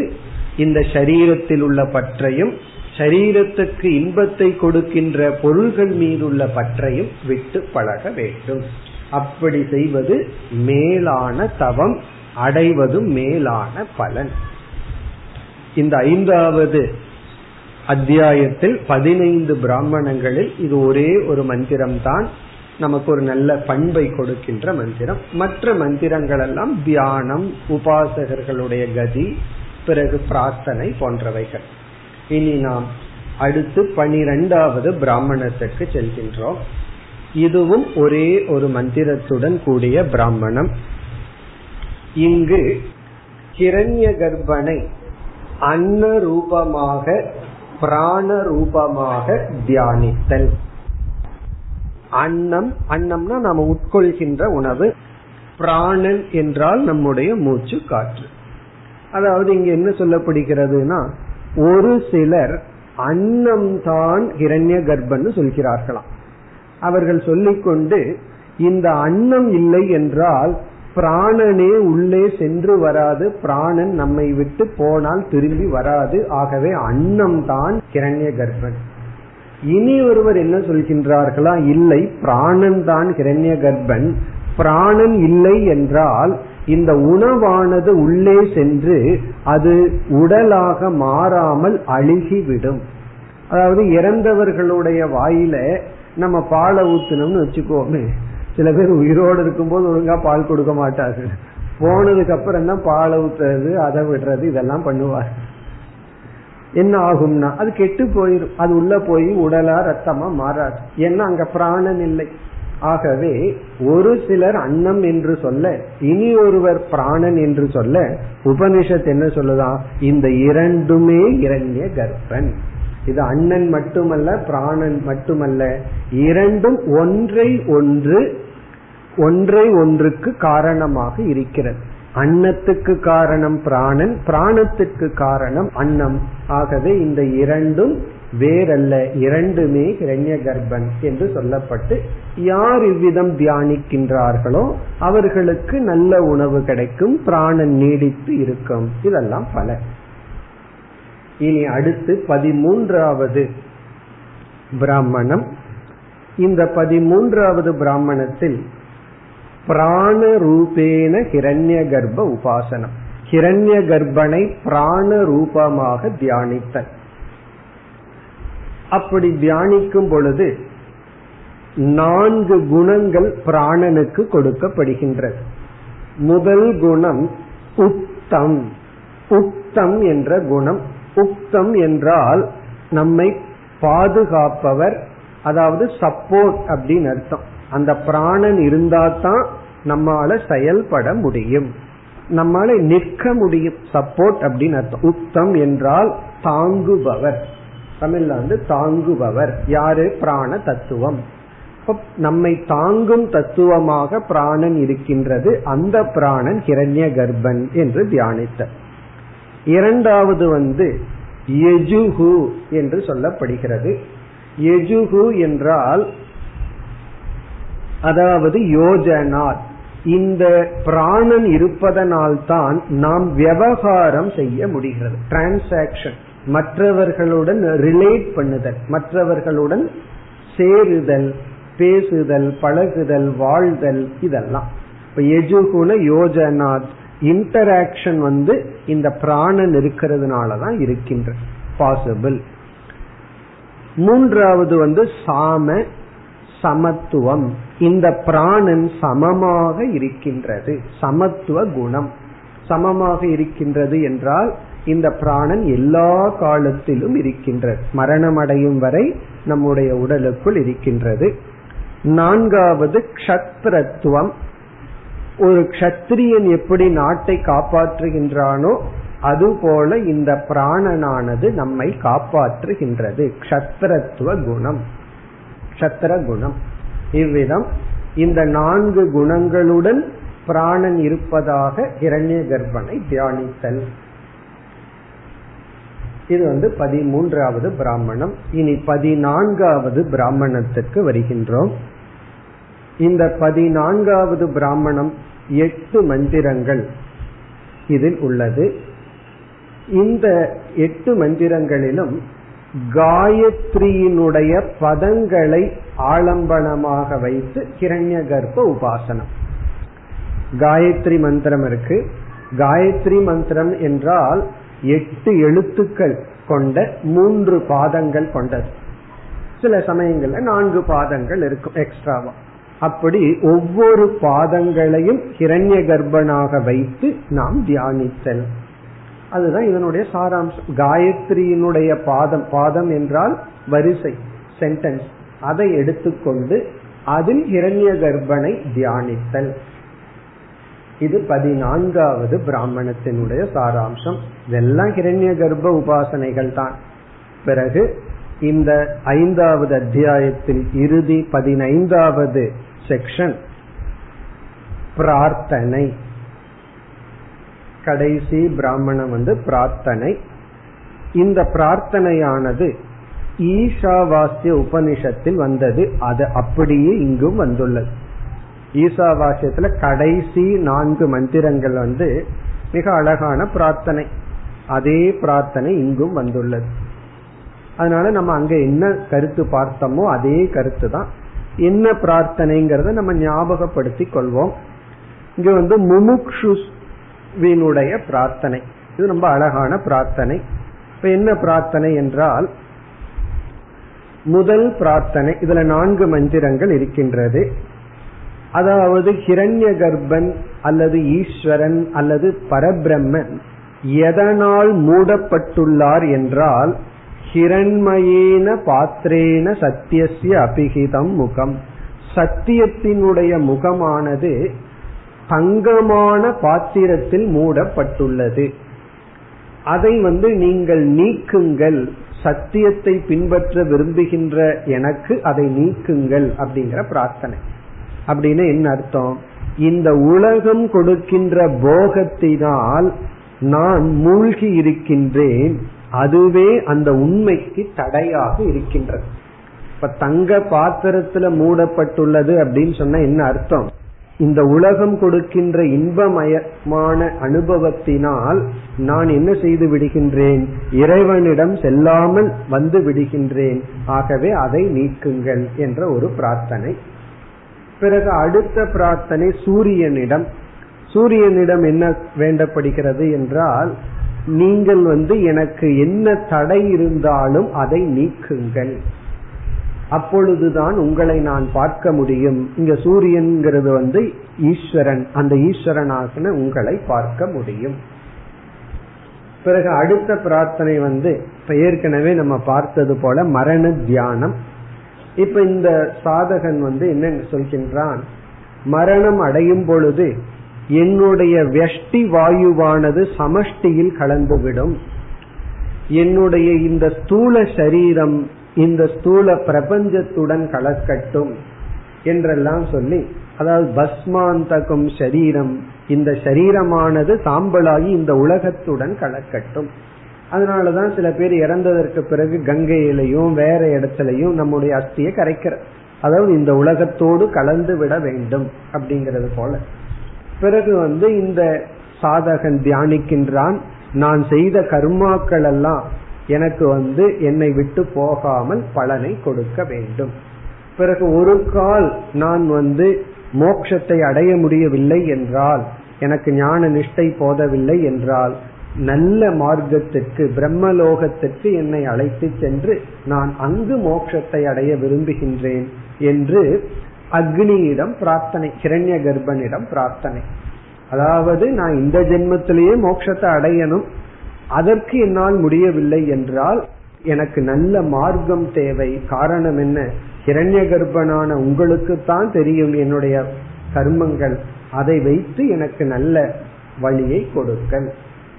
இந்த சரீரத்தில் உள்ள பற்றையும் சரீரத்துக்கு இன்பத்தை கொடுக்கின்ற பொருள்கள் மீதுள்ள பற்றையும் விட்டு பழக வேண்டும். அப்படி செய்வது மேலான தவம், அடைவதும் மேலான பலன். இந்த ஐந்தாவது அத்தியாயத்தில் பதினைந்து பிராமணங்களில் இது ஒரே ஒரு மந்திரம்தான் நமக்கு ஒரு நல்ல பண்பை கொடுக்கின்ற மந்திரம். மற்ற மந்திரங்கள் எல்லாம் தியானம், உபாசகர்களுடைய கதி, பிறகு பிரார்த்தனை போன்றவைகள். இனி நாம் அடுத்து பனிரெண்டாவது பிராமணத்துக்கு செல்கின்றோம். இதுவும் ஒரே ஒரு மந்திரத்துடன் கூடிய பிராமணம். இங்கு கிரண்ய கர்ப்பனை அன்ன ரூபமாக பிராண ரூபமாக தியானித்தல். அன்னம், அன்னம்னா நாம் உட்கொள்கின்ற உணவு, பிராணன் என்றால் நம்முடைய மூச்சு காற்று. அதாவது இங்க என்ன சொல்லப்படுகிறதுனா, ஒரு சிலர் அன்னம் தான் இரண்ய கர்ப்பன்னு சொல்கிறார்களாம். அவர்கள் சொல்லிக்கொண்டு இந்த அன்னம் இல்லை என்றால் பிராணனே உள்ளே சென்று வராது, பிராணன் நம்மை விட்டு போனால் திரும்பி வராது, ஆகவே அன்னம் தான் இரண்ய கர்ப்பன். இனி ஒருவர் என்ன சொல்கின்றார்களா, இல்லை பிராணன் தான் கிரண்ய கர்ப்பன், பிராணன் இல்லை என்றால் இந்த உணவானது உள்ளே சென்று அது உடலாக மாறாமல் அழுகிவிடும். அதாவது இறந்தவர்களுடைய வாயில நம்ம பாலை ஊத்தணும்னு வச்சுக்கோமே, சில பேர் உயிரோடு இருக்கும்போது ஒழுங்கா பால் கொடுக்க மாட்டார்கள், போனதுக்கு அப்புறம் தான் பாலை ஊத்துறது, அதை விடுறது, இதெல்லாம் பண்ணுவார். என்ன ஆகும்னா அது கெட்டு போயிடும், அது உள்ள போய் உடலா ரத்தமா மாறாது, ஏன்னா அங்க பிராணன் இல்லை. ஆகவே ஒரு சிலர் அன்னம் என்று சொல்ல, இனி ஒருவர் பிராணன் என்று சொல்ல, உபனிஷத் என்ன சொல்லுதான், இந்த இரண்டுமே இரண்ய கர்ப்பன். இது அண்ணன் மட்டுமல்ல, பிராணன் மட்டுமல்ல, இரண்டும் ஒன்றை ஒன்று ஒன்றை ஒன்றுக்கு காரணமாக இருக்கிறது. அன்னத்துக்கு காரணம் பிராணன், பிராணத்துக்கு காரணம் அன்னம். ஆகவே இந்த இரண்டும் வேறல்ல, இரண்டுமே இரண்ய கர்ப்பன் என்று சொல்லப்பட்டு, யார் இவ்விதம் தியானிக்கின்றார்களோ அவர்களுக்கு நல்ல உணவு கிடைக்கும், பிராணன் நீடித்து இருக்கும். இதெல்லாம் பல. இனி அடுத்து பதிமூன்றாவது பிராமணம். இந்த பதிமூன்றாவது பிராமணத்தில் பிராண ரூபேன ஹிரண்ய கர்ப்ப உபாசனம், ஹிரண்ய கர்ப்பனை பிராண ரூபமாக தியானித்தல். அப்படி தியானிக்கும் பொழுது நான்கு குணங்கள் பிராணனுக்கு கொடுக்கப்படுகின்றது. முதல் குணம் உக்தம். உக்தம் என்ற குணம், உக்தம் என்றால் நம்மை பாதுகாப்பவர், அதாவது சப்போர்ட் அப்படின்னு அர்த்தம். அந்த பிராணன் இருந்தால்தான் நம்மால செயல்பட முடியும், நம்மால நிற்க முடியும். சப்போர்ட் அப்படின்னு அர்த்தம். உத்தம் என்றால் தாங்குபவர். தமிழ்ல வந்து தாங்குபவர் யாரு? பிராண தத்துவம். நம்மை தாங்கும் தத்துவமாக பிராணன் இருக்கின்றது. அந்த பிராணன் ஹிரண்ய கர்ப்பன் என்று தியானித்த. இரண்டாவது வந்து யஜுகு என்று சொல்லப்படுகிறது. யஜுகு என்றால் அதாவது யோஜனா, இந்த பிராணன் இருப்பதனால்தான் நாம் விவகாரம் செய்ய முடிகிறது. டிரான்சாக்சன், மற்றவர்களுடன் ரிலேட் பண்ணுதல், மற்றவர்களுடன் சேருதல், பேசுதல், பழகுதல், வாழ்தல், இதெல்லாம். இப்ப யஜுகுல யோஜனா இன்டராக்சன் வந்து இந்த பிராணன் இருக்கிறதுனாலதான் இருக்கின்ற பாசிபிள். மூன்றாவது வந்து சாம சமத்துவம். இந்த பிராணன் சமமாக இருக்கின்றது, சமத்துவ குணம். சமமாக இருக்கின்றது என்றால் இந்த பிராணன் எல்லா காலத்திலும் இருக்கின்றது, மரணமடையும் வரை நம்முடைய உடலுக்குள் இருக்கின்றது. நான்காவது க்ஷத்ரத்துவம். ஒரு க்ஷத்ரியன் எப்படி நாட்டை காப்பாற்றுகின்றானோ அதுபோல இந்த பிராணனானது நம்மை காப்பாற்றுகின்றது. க்ஷத்ரத்துவ குணம், க்ஷத்ர குணம். இவ்விதம் இந்த நான்கு குணங்களுடன் பிராணன் இருப்பதாக இரண்ய கர்ப்பனை தியானித்தல். இது வந்து பதிமூன்றாவது பிராமணம். இனி பதினான்காவது பிராமணத்துக்கு வருகின்றோம். இந்த பதினான்காவது பிராமணம் எட்டு மந்திரங்கள் இதில் உள்ளது. இந்த எட்டு மந்திரங்களிலும் காயத்ரியினுடைய பதங்களை ஆலம்பனமாக வைத்து கிரண்ய கர்ப்ப உபாசனம். காயத்ரி மந்திரம் இருக்கு. காயத்ரி மந்திரம் என்றால் எட்டு எழுத்துக்கள் கொண்ட மூன்று பாதங்கள் கொண்டது. சில சமயங்கள்ல நான்கு பாதங்கள் இருக்கும் எக்ஸ்ட்ராவா. அப்படி ஒவ்வொரு பாதங்களையும் கிரண்ய கர்ப்பனாக வைத்து நாம் தியானித்தல். அதுதான் இதனுடைய சாராம்சம். காயத்ரியினுடைய பாதம் பாதம் என்றால் வரிசை, சென்டென்ஸ். அதை எடுத்துக்கொண்டு அதில் ஹிரண்ய கர்ப்பனை தியானித்தல். இது பதினான்காவது பிராமணத்தினுடைய சாராம்சம். இதெல்லாம் ஹிரண்ய கர்ப்ப உபாசனைகள் தான். பிறகு இந்த ஐந்தாவது அத்தியாயத்தில் இறுதி பதினைந்தாவது செக்ஷன் பிரார்த்தனை. கடைசி பிராமணம் வந்து பிரார்த்தனை. இந்த பிரார்த்தனையானது ஈசாவாஸ்ய உபனிஷத்தில் வந்தது, அது அப்படியே இங்கும் வந்துள்ளது. ஈசாவாஸ்யத்துல கடைசி நான்கு மந்திரங்கள் வந்து மிக அழகான பிரார்த்தனை. அதே பிரார்த்தனை இங்கும் வந்துள்ளது. அதனால நம்ம அங்க என்ன கருத்து பார்த்தோமோ அதே கருத்து தான். என்ன பிரார்த்தனைங்கிறத நம்ம ஞாபகப்படுத்திக் கொள்வோம். இங்க வந்து முமுக்ஷு வீனுடைய பிரார்த்தனை. இது ரொம்ப அழகான பிரார்த்தனை. இப்ப என்ன பிரார்த்தனை என்றால், முதல் பிரார்த்தனை. இதுல நான்கு மந்திரங்கள் இருக்கின்றது. அதாவது ஹிரண்ய கர்ப்பன் அல்லது ஈஸ்வரன் அல்லது பரபிரம்மன் எதனால் மூடப்பட்டுள்ளார் என்றால், ஹிரண்மயேன பாத்திரேன சத்தியஸ்ய அபிஹிதம் முகம். சத்தியத்தினுடைய முகமானது தங்கமான பாத்திரத்தில் மூடப்பட்டுள்ளது. அதை வந்து நீங்கள் நீக்குங்கள். சத்தியத்தை பின்பற்ற விரும்புகின்ற எனக்கு அதை நீக்குங்கள் அப்படிங்கிற பிரார்த்தனை. அப்படின்னு என்ன அர்த்தம்? இந்த உலகம் கொடுக்கின்ற போகத்தினால் நான் மூழ்கி இருக்கின்றேன், அதுவே அந்த உண்மைக்கு தடையாக இருக்கின்றது. இப்ப தங்க பாத்திரத்துல மூடப்பட்டுள்ளது அப்படின்னு சொன்னா என்ன அர்த்தம்? இந்த உலகம் கொடுக்கின்ற இன்பமயமான அனுபவத்தினால் நான் என்ன செய்து விடுகின்றேன்? இறைவனிடம் செல்லாமல் வந்து விடுகின்றேன். ஆகவே அதை நீக்குங்கள் என்ற ஒரு பிரார்த்தனை. பிறகு அடுத்த பிரார்த்தனை சூரியனிடம். சூரியனிடம் என்ன வேண்டப்படுகிறது என்றால், நீங்கள் வந்து எனக்கு என்ன தடை இருந்தாலும் அதை நீக்குங்கள், அப்பொழுதுதான் உங்களை நான் பார்க்க முடியும். இங்க சூரியன்கிறது வந்து ஈஸ்வரன். அந்த ஈஸ்வரனாக உங்களை பார்க்க முடியும். பிறகு அடுத்த பிரார்த்தனை வந்து ஏற்கனவே நம்ம பார்த்தது போல மரண தியானம். இப்ப இந்த சாதகன் வந்து என்ன சொல்கின்றான்? மரணம் அடையும் பொழுது என்னுடைய வெஷ்டி வாயுவானது சமஷ்டியில் கலந்துவிடும். என்னுடைய இந்த ஸ்தூல சரீரம் இந்த ஸ்தூல பிரபஞ்சத்துடன் கலக்கட்டும் என்றெல்லாம் சொல்லி, அதாவது பஸ்மாந்தகம் சரீரம், இந்த சரீரமானது சாம்பலாகி இந்த உலகத்துடன் கலக்கட்டும். அதனாலதான் சில பேர் இறந்ததற்கு பிறகு கங்கையிலையும் வேற இடத்துலையும் நம்முடைய அஸ்தியை கரைக்கிற, அதாவது இந்த உலகத்தோடு கலந்து விட வேண்டும் அப்படிங்கிறது போல. பிறகு வந்து இந்த சாதகன் தியானிக்கின்றான், நான் செய்த கர்மாக்கள் எல்லாம் எனக்கு வந்து என்னை விட்டு போகாமல் பலனை கொடுக்க வேண்டும். பிறகு ஒரு கால் நான் வந்து மோட்சத்தை அடைய முடியவில்லை என்றால், எனக்கு ஞான நிஷ்டை போதவில்லை என்றால், நல்ல மார்க்கத்திற்கு பிரம்மலோகத்திற்கு என்னை அழைத்து சென்று நான் அங்கு மோட்சத்தை அடைய விரும்புகின்றேன் என்று அக்னியிடம் பிரார்த்தனை, கிரண்ய கர்ப்பனிடம் பிரார்த்தனை. அதாவது நான் இந்த ஜென்மத்திலேயே மோட்சத்தை அடையணும், அதற்கு என்னால் முடியவில்லை என்றால் எனக்கு நல்ல மார்க்கம் தேவை. காரணம் என்ன? ஹிரண்ய கர்ப்பனான உங்களுக்குத்தான் தெரியும் என்னுடைய கர்மங்கள், அதை வைத்து எனக்கு நல்ல வழியை கொடுங்கள்.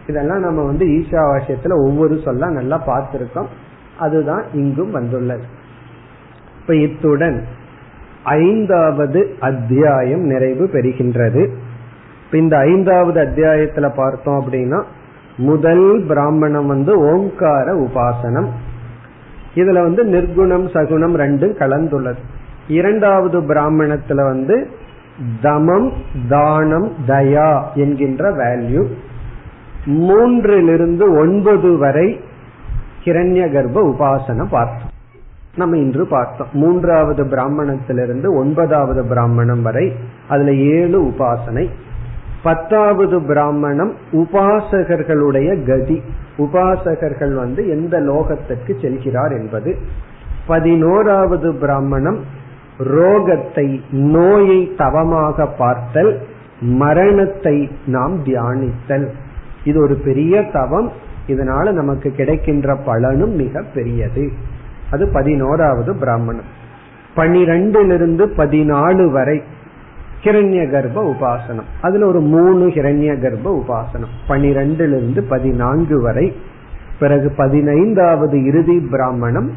இதெல்லாம் நம்ம வந்து ஈசாவாசியத்துல ஒவ்வொரு சொல்ல நல்லா பார்த்திருக்கோம். அதுதான் இங்கும் வந்துள்ளது. இப்ப இத்துடன் ஐந்தாவது அத்தியாயம் நிறைவு பெறுகின்றது. இந்த ஐந்தாவது அத்தியாயத்துல பார்த்தோம் அப்படின்னா, முதல் பிராமணம் வந்து ஓங்கார உபாசனம். இதுல வந்து நிர்குணம் சகுணம் ரெண்டும் கலந்துள்ளது. இரண்டாவது பிராமணத்துல வந்து தமம் தானம் தயா என்கின்ற வேல்யூ. மூன்றிலிருந்து ஒன்பது வரை ஹிரண்ய கர்ப்ப உபாசனை பார்த்தோம், நம்ம இன்று பார்த்தோம். மூன்றாவது பிராமணத்திலிருந்து ஒன்பதாவது பிராமணம் வரை அதுல ஏழு உபாசனை. பத்தாவது பிராமணம் உபாசகர்களுடைய கதி, உபாசகர்கள் வந்து எந்த லோகத்திற்கு செல்கிறார் என்பது. பதினோராவது பிராமணம் ரோகத்தை, நோயை தவமாக பார்த்தல், மரணத்தை நாம் தியானித்தல். இது ஒரு பெரிய தவம், இதனால நமக்கு கிடைக்கின்ற பலனும் மிக பெரியது. அது பதினோராவது பிராமணம். பனிரெண்டிலிருந்து பதினாலு வரை ஹிரண்ய கர்ப்ப உபாசனம். அதுல ஒரு மூணு ஹிரண்ய கர்ப்ப உபாசனம் பனிரெண்டிலிருந்து பதினான்கு வரை. பிறகு பதினைந்தாவது இறுதி பிராமணம்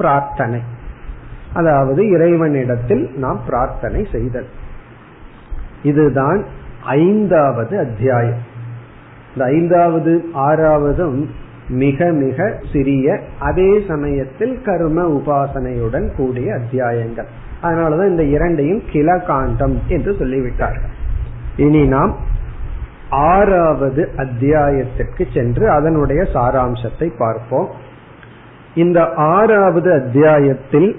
பிரார்த்தனை, அதாவது இறைவனிடத்தில் நாம் பிரார்த்தனை செய்தல். இதுதான் ஐந்தாவது அத்தியாயம். இந்த ஐந்தாவது ஆறாவதும் மிக மிக சிறிய, அதே சமயத்தில் கர்ம உபாசனையுடன் கூடிய அத்தியாயங்கள். அதனாலதான் இந்த இரண்டையும் கிலகாண்டம் என்று சொல்லிவிட்டார்கள். இனி நாம் ஆறாவது அத்தியாயத்திற்கு சென்று அதனுடைய சாராம்சத்தை பார்ப்போம். இந்த ஆறாவது அத்தியாயத்தில்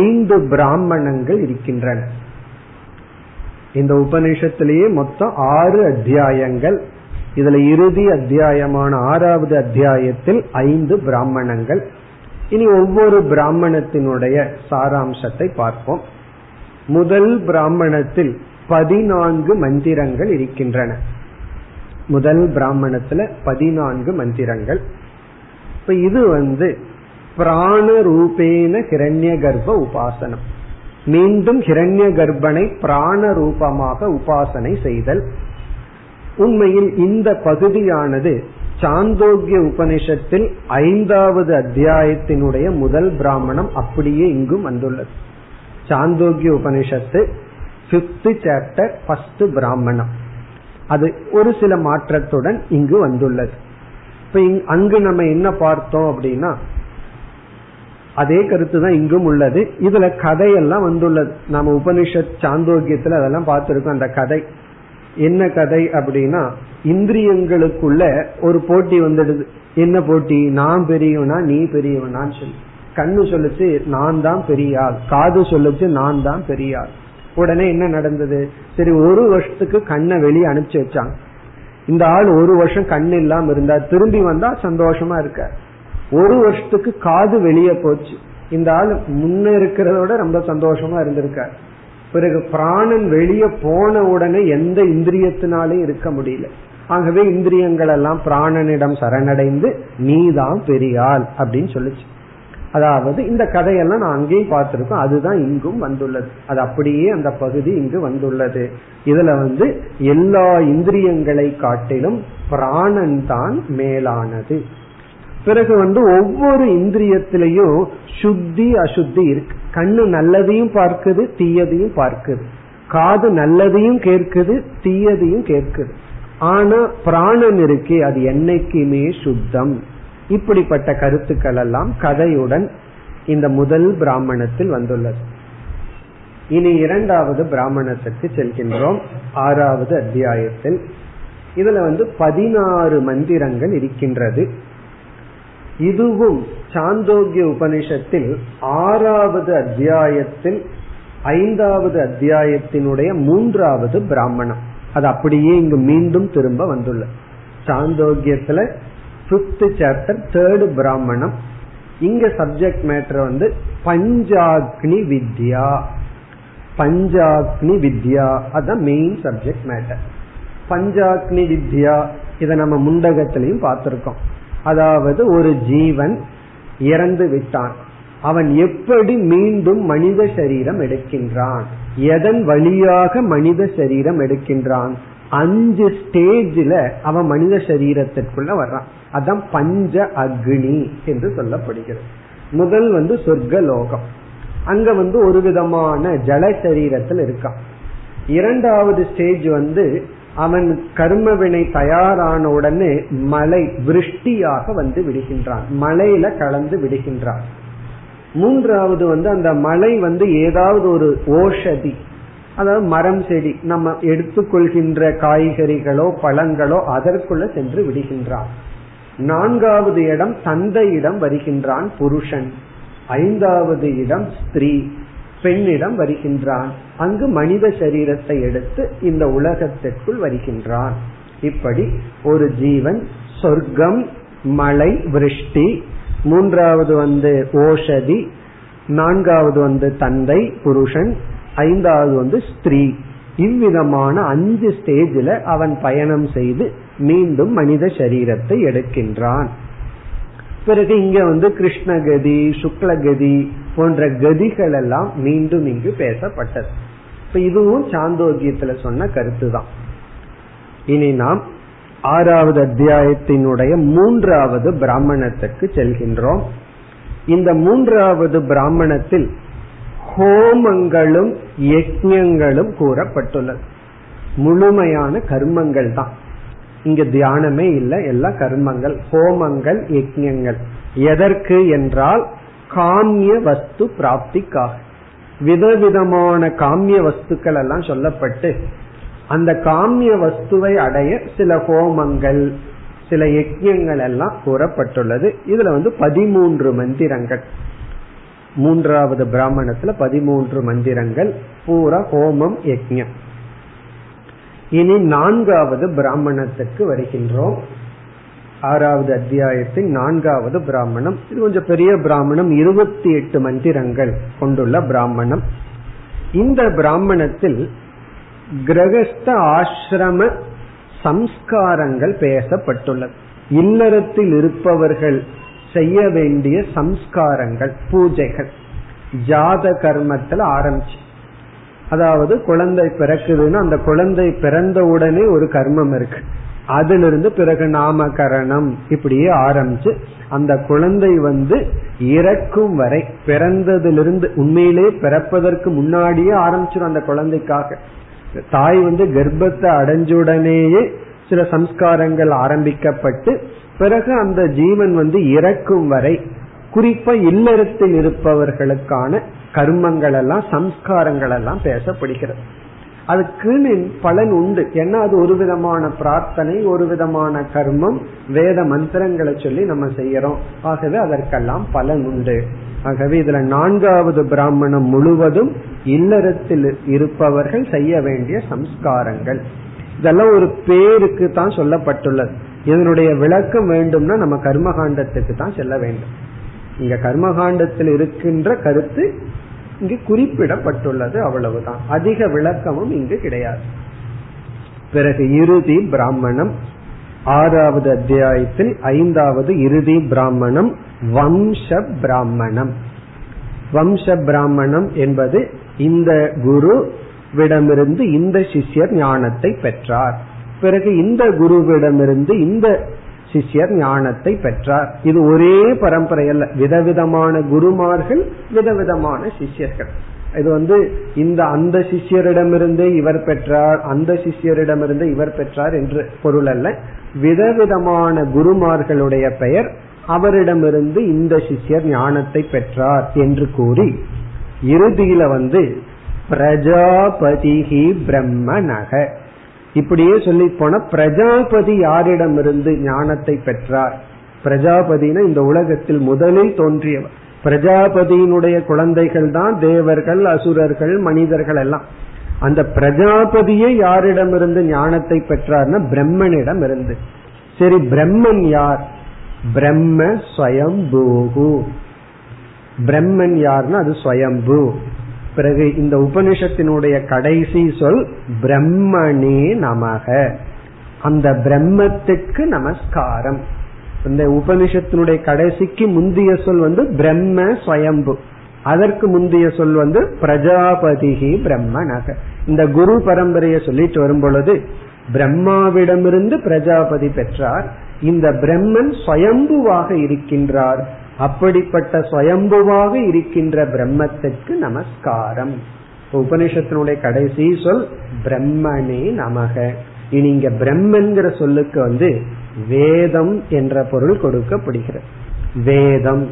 ஐந்து பிராமணங்கள் இருக்கின்றன. இந்த உபநிஷத்திலேயே மொத்தம் ஆறு அத்தியாயங்கள். இதுல இறுதி அத்தியாயமான ஆறாவது அத்தியாயத்தில் ஐந்து பிராமணங்கள். இனி ஒவ்வொரு பிராமணத்தினுடைய சாராம்சத்தை பார்ப்போம். முதல் பிராமணத்தில் பதினான்கு மந்திரங்கள் இருக்கின்றன. முதல் பிராமணத்துல பதினான்கு மந்திரங்கள். இப்ப இது வந்து பிராண ரூபேன ஹிரண்ய கர்ப்ப உபாசனம். மீண்டும் ஹிரண்ய கர்ப்பனை பிராண ரூபமாக உபாசனை செய்தல். உண்மையில் இந்த பகுதியானது சாந்தோக்கிய உபனிஷத்தில் ஐந்தாவது அத்தியாயத்தினுடைய முதல் பிராமணம் அப்படியே இங்கும் வந்துள்ளது. Chandogya Upanishad fifth chapter first பிராமணம், அது ஒரு சில மாற்றத்துடன் இங்கு வந்துள்ளது. இப்ப அங்கு நம்ம என்ன பார்த்தோம் அப்படின்னா, அதே கருத்து தான் இங்கும் உள்ளது. இதுல கதையெல்லாம் வந்துள்ளது. நம்ம உபனிஷத் சாந்தோக்கியத்துல அதெல்லாம் பார்த்திருக்கோம். அந்த கதை என்ன கதை அப்படின்னா, இந்திரியங்களுக்குள்ள ஒரு போட்டி வந்துடுது. என்ன போட்டி? நான் பெரியவனா நீ பெரியவனான்னு சொல்லி. கண்ணு சொல்லுச்சு நான் தான் பெரியாள், காது சொல்லுச்சு நான் தான் பெரியாள். உடனே என்ன நடந்தது? சரி, ஒரு வருஷத்துக்கு கண்ணை வெளியே அனுப்பிச்சு வச்சாங்க. இந்த ஆள் ஒரு வருஷம் கண்ணு இல்லாம இருந்தா, திரும்பி வந்தா சந்தோஷமா இருக்க. ஒரு வருஷத்துக்கு காது வெளியே போச்சு, இந்த ஆள் முன்ன இருக்கிறதோட ரொம்ப சந்தோஷமா இருந்திருக்க. பிறகு பிராணன் வெளியே போன உடனே எந்த இந்திரியத்தினாலும் இருக்க முடியல. ஆகவே இந்திரியங்கள் எல்லாம் பிராணனிடம் சரணடைந்து நீ தான் பெரியாள் அப்படின்னு சொல்லுச்சு. அதாவது இந்த கதையெல்லாம் நான் அங்கேயும் பார்த்திருக்கோம், அதுதான் இங்கும் வந்துள்ளது. அது அப்படியே அந்த பகுதி இங்கு வந்துள்ளது. இதுல வந்து எல்லா இந்திரியங்களை காட்டிலும் பிராணன் தான் மேலானது. பிறகு வந்து ஒவ்வொரு இந்திரியத்திலையும் சுத்தி அசுத்தி இருக்கு. கண்ணு நல்லதையும் பார்க்குது, தீயதையும் பார்க்குது. காது நல்லதையும் கேட்குது, தீயதையும் கேட்குது. ஆனா பிராணன் இருக்கே அது என்னைக்குமே சுத்தம். இப்படிப்பட்ட கருத்துக்கள் எல்லாம் கதையுடன் இந்த முதல் பிராமணத்தில் வந்துள்ளது. இனி இரண்டாவது பிராமணத்துக்கு செல்கின்றோம். ஆறாவது அத்தியாயத்தில் இதுல வந்து பதினாறு மந்திரங்கள் இருக்கின்றது. இதுவும் சாந்தோக்கிய உபனிஷத்தில் ஆறாவது அத்தியாயத்தில் ஐந்தாவது அத்தியாயத்தினுடைய மூன்றாவது பிராமணம். அது அப்படியே இங்கு மீண்டும் திரும்ப வந்துள்ள சாந்தோக்கியத்துல பிப்த் சாப்டர் தேர்டு பிராமணம். இங்க சப்ஜெக்ட் மேட்டர் வந்து பஞ்சாக்னி வித்யா. பஞ்சாக்னி வித்யா அதுதான் மெயின் சப்ஜெக்ட் மேட்டர். பஞ்சாக்னி வித்யா இதை நம்ம முண்டகத்திலையும் பார்த்திருக்கோம். அதாவது ஒரு ஜீவன் இறந்து விட்டான், அவன் எப்படி மீண்டும் மனித சரீரம் எடுக்கின்றான், எதன் வழியாக மனித சரீரம் எடுக்கின்றான், அஞ்சு ஸ்டேஜில அவன் மனித சரீரத்திற்குள்ள வர்றான். அதான் பஞ்ச அக்னி என்று சொல்லப்படுகிறது. முதல் வந்து சொர்க்க லோகம், அங்க வந்து ஒரு விதமான ஜல சரீரத்தில் இருக்கான். இரண்டாவது ஸ்டேஜ் வந்து அவன் கர்மவினை தயாரான உடனே மலை விருஷ்டியாக வந்து விடுகின்றான், மலையில கலந்து விடுகின்றான். மூன்றாவது வந்து அந்த மலை வந்து ஏதாவது ஒரு ஓஷதி, அதாவது மரம் செடி, நம்ம எடுத்துக்கொள்கின்ற காய்கறிகளோ பழங்களோ அதற்குள்ள சென்று விடுகின்றான். நான்காவது இடம் தந்தையிடம் வருகின்றான் புருஷன். ஐந்தாவது இடம் ஸ்திரீ, பெண்ணிடம் வருகின்றான். அங்கு மனித சரீரத்தை எடுத்து இந்த உலகத்திற்குள் வருகின்றான். இப்படி ஒரு ஜீவன் சொர்க்கம், மலை, விருஷ்டி, மூன்றாவது வந்து ஓஷதி, நான்காவது வந்து தந்தை புருஷன், ஐந்தாவது வந்து ஸ்திரீ. இவ்விதமான அஞ்சு ஸ்டேஜில அவன் பயணம் செய்து மீண்டும் மனித சரீரத்தை எடுக்கின்றான். பிறகு இங்க வந்து கிருஷ்ணகதி, சுக்லகதி போன்ற கதிகள் எல்லாம் மீண்டும் இங்கு பேசப்பட்டது. இப்ப இதுவும் சாந்தோக்கியத்துல சொன்ன கருத்துதான். இனி நாம் ஆறாவது அத்தியாயத்தினுடைய மூன்றாவது பிராமணத்துக்கு செல்கின்றோம். இந்த மூன்றாவது பிராமணத்தில் ஹோமங்களும் யஜ்ஞங்களும் கூறப்பட்டுள்ளது. முழுமையான கர்மங்கள் தான், இங்க தியானமே இல்லை. எல்லா கர்மங்கள், ஹோமங்கள், யஜ்ஞங்கள். எதற்கு என்றால் காமிய வஸ்து பிராப்திக்காக. விதவிதமான காமிய வஸ்துக்கள் எல்லாம் சொல்லப்பட்டு அந்த காமிய வஸ்துவை அடைய சில ஹோமங்கள், சில யஜ்ஞங்கள் எல்லாம் கூறப்பட்டுள்ளது. இதுல வந்து பதிமூன்று மந்திரங்கள், மூன்றாவது பிராமணத்துல பதிமூன்று மந்திரங்கள் பூரா ஹோமம், யஜ்ஞம். இனி நான்காவது பிராமணத்துக்கு வருகின்றோம். ஆறாவது அத்தியாயத்தின் நான்காவது பிராமணம், இது கொஞ்சம் பெரிய பிராமணம், இருபத்தி எட்டு மந்திரங்கள் கொண்டுள்ள பிராமணம். இந்த பிராமணத்தில் கிரகஸ்த ஆசிரம சம்ஸ்காரங்கள் பேசப்பட்டுள்ளது. இல்லறத்தில் இருப்பவர்கள் செய்ய வேண்டிய சம்ஸ்காரங்கள், பூஜைகள். ஜாத கர்மத்தில் ஆரம்பிச்சு, அதாவது குழந்தை பிறக்குதுன்னா அந்த குழந்தை பிறந்த உடனே ஒரு கர்மம் இருக்கு, அதிலிருந்து பிறகு நாமகரணம், இப்படியே ஆரம்பிச்சு அந்த குழந்தை வந்து இறக்கும் வரை, பிறந்ததிலிருந்து உண்மையிலே பிறப்பதற்கு முன்னாடியே ஆரம்பிச்சிடும். அந்த குழந்தைக்காக தாய் வந்து கர்ப்பத்தை அடைஞ்சுடனேயே சில சம்ஸ்காரங்கள் ஆரம்பிக்கப்பட்டு பிறகு அந்த ஜீவன் வந்து இறக்கும் வரை, குறிப்பா இல்லறத்தில் இருப்பவர்களுக்கான கர்மங்கள் எல்லாம், சம்ஸ்காரங்கள் எல்லாம் பேசப்படுகிறது. அதுக்குன்னு பலன் உண்டு. ஏன்னா அது ஒரு விதமான பிரார்த்தனை, ஒரு விதமான கர்மம், வேத மந்திரங்களை சொல்லி நம்ம செய்யறோம். ஆகவே அதற்கெல்லாம் பலன் உண்டு. ஆகவே இதுல நான்காவது பிராமணம் முழுவதும் இல்லறத்தில் இருப்பவர்கள் செய்ய வேண்டிய சம்ஸ்காரங்கள். இதெல்லாம் ஒரு பேருக்கு தான் சொல்லப்பட்டுள்ளது. இதனுடைய விளக்கம் வேண்டும்னா நம்ம கர்மகாண்டத்துக்கு தான் செல்ல வேண்டும். இங்க கர்மகாண்டத்தில் இருக்கின்ற கருத்து இங்கு குறிப்பிடப்பட்டுள்ளது, அவ்வளவுதான். அதிக விளக்கமும் இங்கு கிடையாது. பிறகு இறுதி பிராமணம், ஆறாவது அத்தியாயத்தில் ஐந்தாவது இறுதி பிராமணம் வம்ச பிராமணம். வம்ச பிராமணம் என்பது இந்த குரு விடமிருந்து இந்த சிஷ்யர் ஞானத்தை பெற்றார், பிறகு இந்த குருவிடமிருந்து இந்த சிஷ்யர் ஞானத்தை பெற்றார். இது ஒரே பரம்பரை அல்ல, விதவிதமான குருமார்கள், விதவிதமான சிஷ்யர்கள். இது வந்து இந்த அந்த சிஷ்யரிடமிருந்து இவர் பெற்றார், அந்த சிஷ்யரிடமிருந்து இவர் பெற்றார் என்று பொருள் அல்ல. விதவிதமான குருமார்களுடைய பெயர், அவரிடமிருந்து இந்த சிஷ்யர் ஞானத்தை பெற்றார் என்று கூறி இறுதியில வந்து பிரஜாபதிஹி பிரம்மநக இப்படியே சொல்லி போன. பிரஜாபதி யாரிடமிருந்து ஞானத்தை பெற்றார்? பிரஜாபதினா இந்த உலகத்தில் முதலில் தோன்றியவர். பிரஜாபதியினுடைய குழந்தைகள் தான் தேவர்கள், அசுரர்கள், மனிதர்கள் எல்லாம். அந்த பிரஜாபதியே யாரிடமிருந்து ஞானத்தை பெற்றார்னா பிரம்மனிடம் இருந்து. சரி, பிரம்மன் யார்? பிரம்ம ஸ்வயம்பூஹு. பிரம்மன் யார்னா அது ஸ்வயம்பூ. பிறகு இந்த உபனிஷத்தினுடைய கடைசி சொல் பிரம்மணே நமக, அந்த பிரம்மத்துக்கு நமஸ்காரம். இந்த உபனிஷத்தினுடைய கடைசிக்கு முந்திய சொல் வந்து பிரம்ம ஸ்வயம்பு, அதற்கு முந்திய சொல் வந்து பிரஜாபதிஹி பிரம்மநக. இந்த குரு பரம்பரையை சொல்லிட்டு வரும் பொழுது பிரம்மாவிடமிருந்து பிரஜாபதி பெற்றார், இந்த பிரம்மன் ஸ்வயம்புவாக இருக்கின்றார். அப்படிப்பட்ட ஸ்வயம்புவாக இருக்கின்ற பிரம்மத்துக்கு நமஸ்காரம். உபனிஷத்தினுடைய கடைசி சொல் பிரம்மனே நமக. இனி இங்க பிரம்மன்கிற சொல்லுக்கு வந்து வேதம் என்ற பொருள் கொடுக்கப்படுகிறது. வேதம்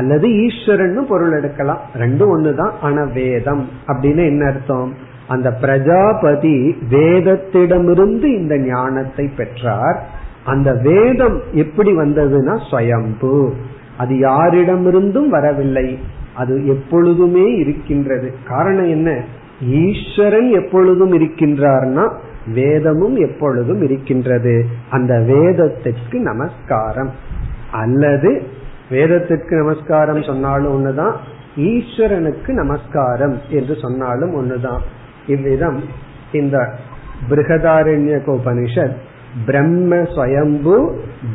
அல்லது ஈஸ்வரன் பொருள் எடுக்கலாம், ரெண்டும் ஒண்ணுதான். ஆனா வேதம் அப்படின்னு என்ன அர்த்தம்? அந்த பிரஜாபதி வேதத்திடமிருந்து இந்த ஞானத்தை பெற்றார், அந்த வேதம் எப்படி வந்ததுன்னா ஸ்வயம்பு, அது யாரிடமிருந்தும் வரவில்லை, அது எப்பொழுதுமே இருக்கின்றது. காரணம் என்ன? ஈஸ்வரன் எப்பொழுதும் இருக்கின்றார்னா வேதமும் எப்பொழுதும் இருக்கின்றது. அந்த வேதத்திற்கு நமஸ்காரம், அல்லது வேதத்திற்கு நமஸ்காரம் சொன்னாலும் ஒண்ணுதான், ஈஸ்வரனுக்கு நமஸ்காரம் என்று சொன்னாலும் ஒண்ணுதான். இவ்விதம் இந்த பிருஹதாரண்ய உபனிஷத் பிரம்ம ஸ்வயம்பு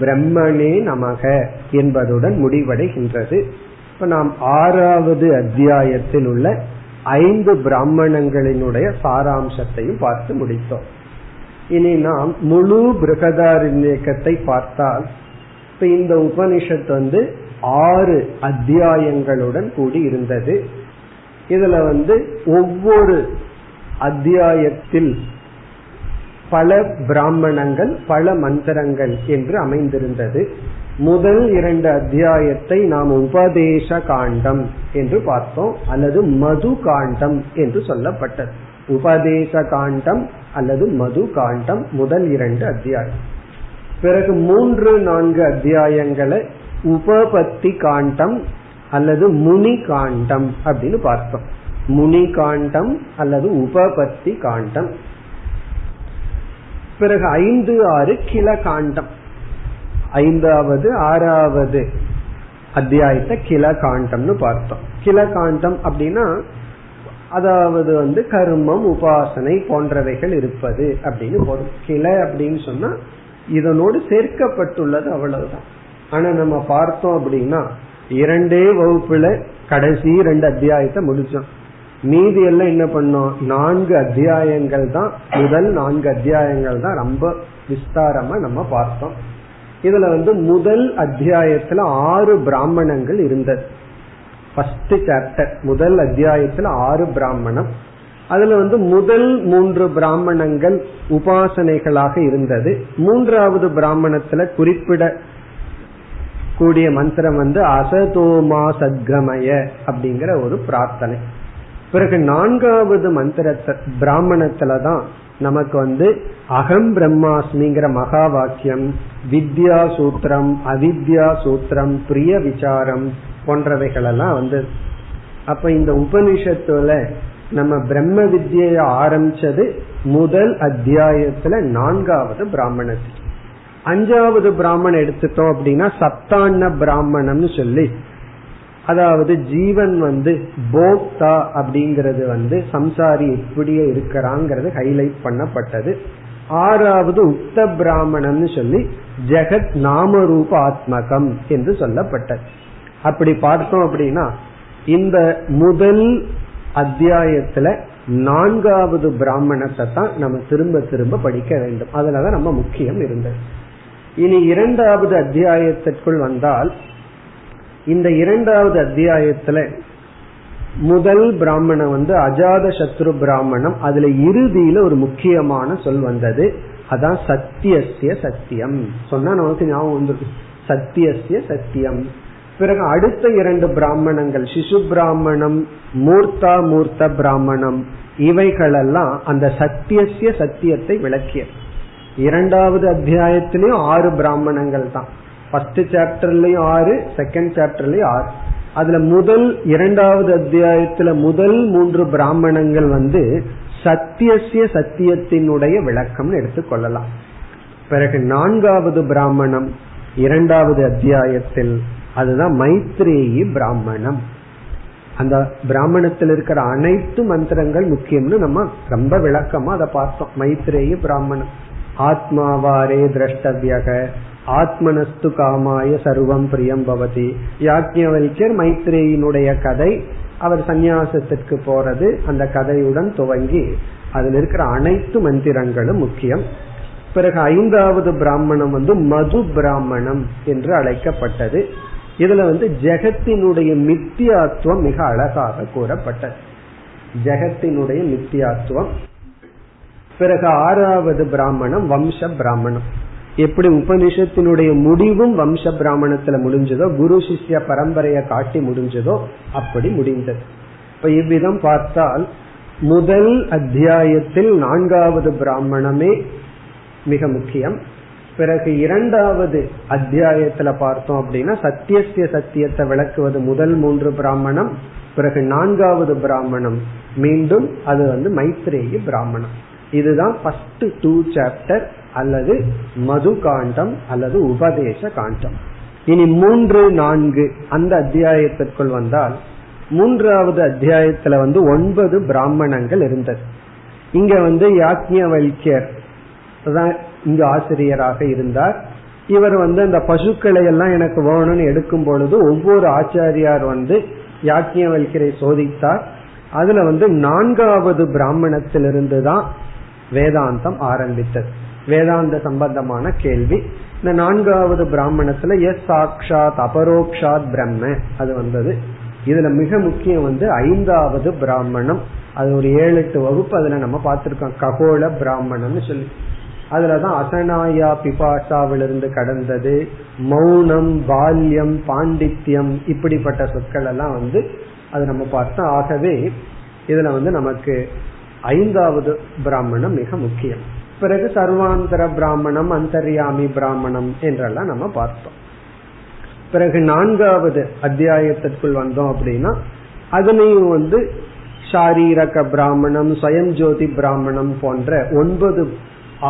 பிரம்மனே நமக என்பதுடன் முடிவடைகின்றது. இப்ப நாம் ஆறாவது அத்தியாயத்தில் உள்ள ஐந்து பிராமணங்களினுடைய சாராம்சத்தையும் பார்த்து முடித்தோம். இனி நாம் முழு பிருஹதாரண்யகத்தை பார்த்தால், இப்ப இந்த உபனிஷத் வந்து ஆறு அத்தியாயங்களுடன் கூடி இருந்தது. இதுல வந்து ஒவ்வொரு அத்தியாயத்தில் பல பிராமணங்கள் பல மந்திரங்கள் என்று அமைந்திருந்தது. முதல் இரண்டு அத்தியாயத்தை நாம் உபதேச காண்டம் என்று பார்த்தோம், அல்லது மது காண்டம் என்று சொல்லப்பட்டது. உபதேச காண்டம் அல்லது மது காண்டம் முதல் இரண்டு அத்தியாயம். பிறகு மூன்று நான்கு அத்தியாயங்களை உபபத்தி காண்டம் அல்லது முனி காண்டம் அப்படின்னு பார்த்தோம். முனி காண்டம் அல்லது உபபத்தி காண்டம். பிறகு ஐந்து ஆறு கிள காண்டம், ஐந்தாவது ஆறாவது அத்தியாயத்தை கிள காண்டம்னு பார்த்தோம். கிள காண்டம் அப்படின்னா அதாவது வந்து கர்மம் உபாசனை போன்றவைகள் இருப்பது அப்படின்னு பொருள். கிள அப்படின்னு சொன்னா இதனோடு சேர்க்கப்பட்டுள்ளது, அவ்வளவுதான். ஆனா நம்ம பார்த்தோம் அப்படின்னா இரண்டே வகுப்புல கடைசி ரெண்டு அத்தியாயத்தை முடிச்சோம். மீதி எல்லாம் என்ன பண்ணோம்? நான்கு அத்தியாயங்கள் தான், முதல் நான்கு அத்தியாயங்கள் தான் ரொம்ப விஸ்தாரமா நம்ம பார்த்தோம். இதுல வந்து முதல் அத்தியாயத்துல ஆறு பிராமணங்கள் இருந்தது. ஃபர்ஸ்ட் சாப்டர் முதல் அத்தியாயத்துல ஆறு பிராமணம். அதுல வந்து முதல் மூன்று பிராமணங்கள் உபாசனைகளாக இருந்தது. மூன்றாவது பிராமணத்துல குறிப்பிட கூடிய மந்திரம் வந்து அசதோமா சத்கமய அப்படிங்கிற ஒரு பிரார்த்தனை. பிறகு நான்காவது மந்திரத்தை பிராமணத்துலதான் நமக்கு வந்து அகம் பிரம்மாஸ்மிங்கிற மகா வாக்கியம், வித்யா சூத்திரம், அவித்யா சூத்திரம், பிரிய விசாரம் போன்றவைகள் எல்லாம் வந்து. அப்ப இந்த உபனிஷத்துல நம்ம பிரம்ம வித்யை ஆரம்பிச்சது முதல் அத்தியாயத்துல நான்காவது பிராமணத்தில். அஞ்சாவது பிராமணம் எடுத்துட்டோம் அப்படின்னா சப்தான்ன பிராமணம்னு சொல்லி, அதாவது ஜீவன் வந்து போக்தா அப்படிங்கறது வந்து சம்சாரி எப்படியே இருக்கிறாங்கிறது ஹைலைட் பண்ணப்பட்டது. ஆறாவது உக்த பிராமணம்னு சொல்லி ஜெகத் நாம ரூப ஆத்மகம் என்று சொல்லப்பட்டது. அப்படி பார்த்தோம் அப்படின்னா இந்த முதல் அத்தியாயத்துல நான்காவது பிராமணத்தை தான் நம்ம திரும்ப திரும்ப படிக்க வேண்டும், அதுலதான் நம்ம முக்கியம் இருந்தது. இனி இரண்டாவது அத்தியாயத்திற்குள் வந்தால், இந்த இரண்டாவது அத்தியாயத்துல முதல் பிராமணம் வந்து அஜாத சத்ரு பிராமணம். அதுல இறுதியில ஒரு முக்கியமான சொல் வந்தது, அதான் சத்தியஸ்ய சத்தியம் சொன்னா நமக்கு ஞாபகம் வந்துருக்கு, சத்தியஸ்ய சத்தியம். பிறகு அடுத்த இரண்டு பிராமணங்கள் சிசு பிராமணம், மூர்த்தா மூர்த்த பிராமணம், இவைகளெல்லாம் அந்த சத்தியஸ்ய சத்தியத்தை விளக்கிய. இரண்டாவது அத்தியாயத்திலயும் ஆறு பிராமணங்கள் தான், ஃபர்ஸ்ட் சாப்டர்லயும் ஆறு, செகண்ட் சாப்டர்லயும் ஆறு. அதுல முதல் இரண்டாவது அத்தியாயத்துல முதல் மூன்று பிராமணங்கள் வந்து சத்தியசிய சத்தியத்தினுடைய விளக்கம்னு எடுத்துக்கொள்ளலாம். பிறகு நான்காவது பிராமணம் இரண்டாவது அத்தியாயத்தில், அதுதான் மைத்ரேயி பிராமணம். அந்த பிராமணத்தில் இருக்கிற அனைத்து மந்திரங்கள் முக்கியம்னு நம்ம ரொம்ப விளக்கமா அதை பார்த்தோம். மைத்ரேயி பிராமணம் ஆத்மாவாரே திரஷ்டவியக ஆத்மனஸ்து காமாய சர்வம் பிரியம் பவதி. யாக்ஞவல்யர் மைத்ரேயினுடைய கதை, அவர் சந்நியாசத்திற்கு போறது, அந்த கதையுடன் துவங்கி அதில் இருக்கிற அனைத்து மந்திரங்களும் முக்கியம். பிறகு ஐந்தாவது பிராமணம் வந்து மது பிராமணம் என்று அழைக்கப்பட்டது. இதுல வந்து ஜெகத்தினுடைய மித்தியாத்துவம் மிக அழகாக கூறப்பட்டது, ஜெகத்தினுடைய மித்தியாத்துவம். பிறகு ஆறாவது பிராமணம் வம்ச பிராமணம். எப்படி உபனிஷத்தினுடைய முடிவும் வம்ச பிராமணத்துல முடிஞ்சதோ, குரு சிஷ்ய பரம்பரையை காட்டி முடிஞ்சதோ, அப்படி முடிந்தது. இப்ப இவ்விதம் பார்த்தால் முதல் அத்தியாயத்தில் நான்காவது பிராமணமே மிக முக்கியம். பிறகு இரண்டாவது அத்தியாயத்துல பார்த்தோம் அப்படின்னா சத்தியஸ்ய சத்தியத்தை விளக்குவது முதல் மூன்று பிராமணம், பிறகு நான்காவது பிராமணம் மீண்டும் அது வந்து மைத்ரேயி பிராமணம். இதுதான் ஃபர்ஸ்ட் டூ சாப்டர் அல்லது மது காண்டம் அல்லது உபதேச காண்டம். இனி மூன்று நான்கு அந்த அத்தியாயத்திற்குள் வந்தால், மூன்றாவது அத்தியாயத்துல வந்து ஒன்பது பிராமணங்கள் இருந்தது. இங்க வந்து யாக்ஞவல்யர் இங்கு ஆசிரியராக இருந்தார். இவர் வந்து அந்த பசுக்களை எல்லாம் எனக்கு வேணும்னு எடுக்கும் பொழுது ஒவ்வொரு ஆச்சாரியார் வந்து யாக்ஞவல்யரை சோதித்தார். அதுல வந்து நான்காவது பிராமணத்திலிருந்து தான் வேதாந்தம் ஆரம்பித்தது. வேதாந்த சம்பந்தமான கேள்வி இந்த நான்காவது பிராமணத்துல எஸ் சாக்ஷாத் அபரோக்ஷாத் பிரம்ம அது வந்தது. இதுல மிக முக்கியம் வந்து ஐந்தாவது பிராமணம், அது ஒரு ஏழு எட்டு வகுப்பு அதுல நம்ம பார்த்திருக்கோம், ககோள பிராமணம்னு சொல்லி. அதுலதான் அசனாயா பிபாஷாவிலிருந்து கடந்தது மௌனம், பால்யம், பாண்டித்யம், இப்படிப்பட்ட சொற்கள் எல்லாம் வந்து அது நம்ம பார்த்தோம். ஆகவே இதுல வந்து நமக்கு ஐந்தாவது பிராமணம் மிக முக்கியம். பிறகு சர்வாந்தர பிராமணம், அந்தர்யாமி பிராமணம் என்றெல்லாம் நம்ம பார்த்தோம். பிறகு நான்காவது அத்தியாயத்திற்குள் வந்தோம் அப்படின்னா அதுலயும் வந்து சாரீரக பிராமணம், சுயஞ்சோதி பிராமணம் போன்ற ஒன்பது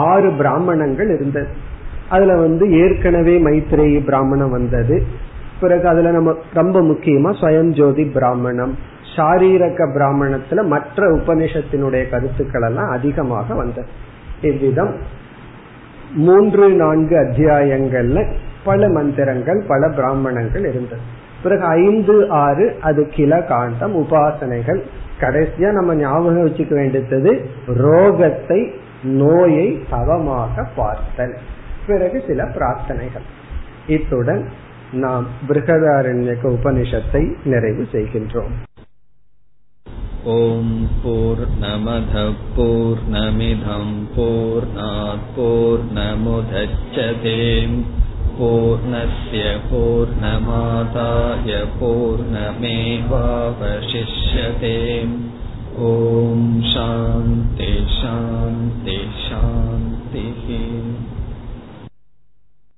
ஆறு பிராமணங்கள் இருந்தது. அதுல வந்து ஏற்கனவே மைத்ரேயி பிராமணம் வந்தது. பிறகு அதுல நம்ம ரொம்ப முக்கியமா சுயஞ்சோதி பிராமணம், சாரீரக பிராமணத்துல மற்ற உபநிஷத்தினுடைய கருத்துக்கள் எல்லாம் அதிகமாக வந்தது. இவ்விதம் மூன்று நான்கு அத்தியாயங்கள்ல பல மந்திரங்கள் பல பிராமணங்கள் இருந்தது. பிறகு ஐந்து ஆறு அது கில காண்டம், உபாசனைகள். கடைசியா நம்ம ஞாபகம் வச்சுக்க வேண்டியது ரோகத்தை, நோயை தவமாக பார்த்தல், பிறகு சில பிரார்த்தனைகள். இத்துடன் நாம் பிருஹதாரண்யக உபனிஷத்தை நிறைவு செய்கின்றோம். ஓம் பூர்ணமத: பூர்ணமிதம் பூர்ணாத் பூர்ணமுதச்யதே, பூர்ணஸ்ய பூர்ணமாதாய பூர்ணமேவாவசிஷ்யதே. ஓம் சாந்தி சாந்தி.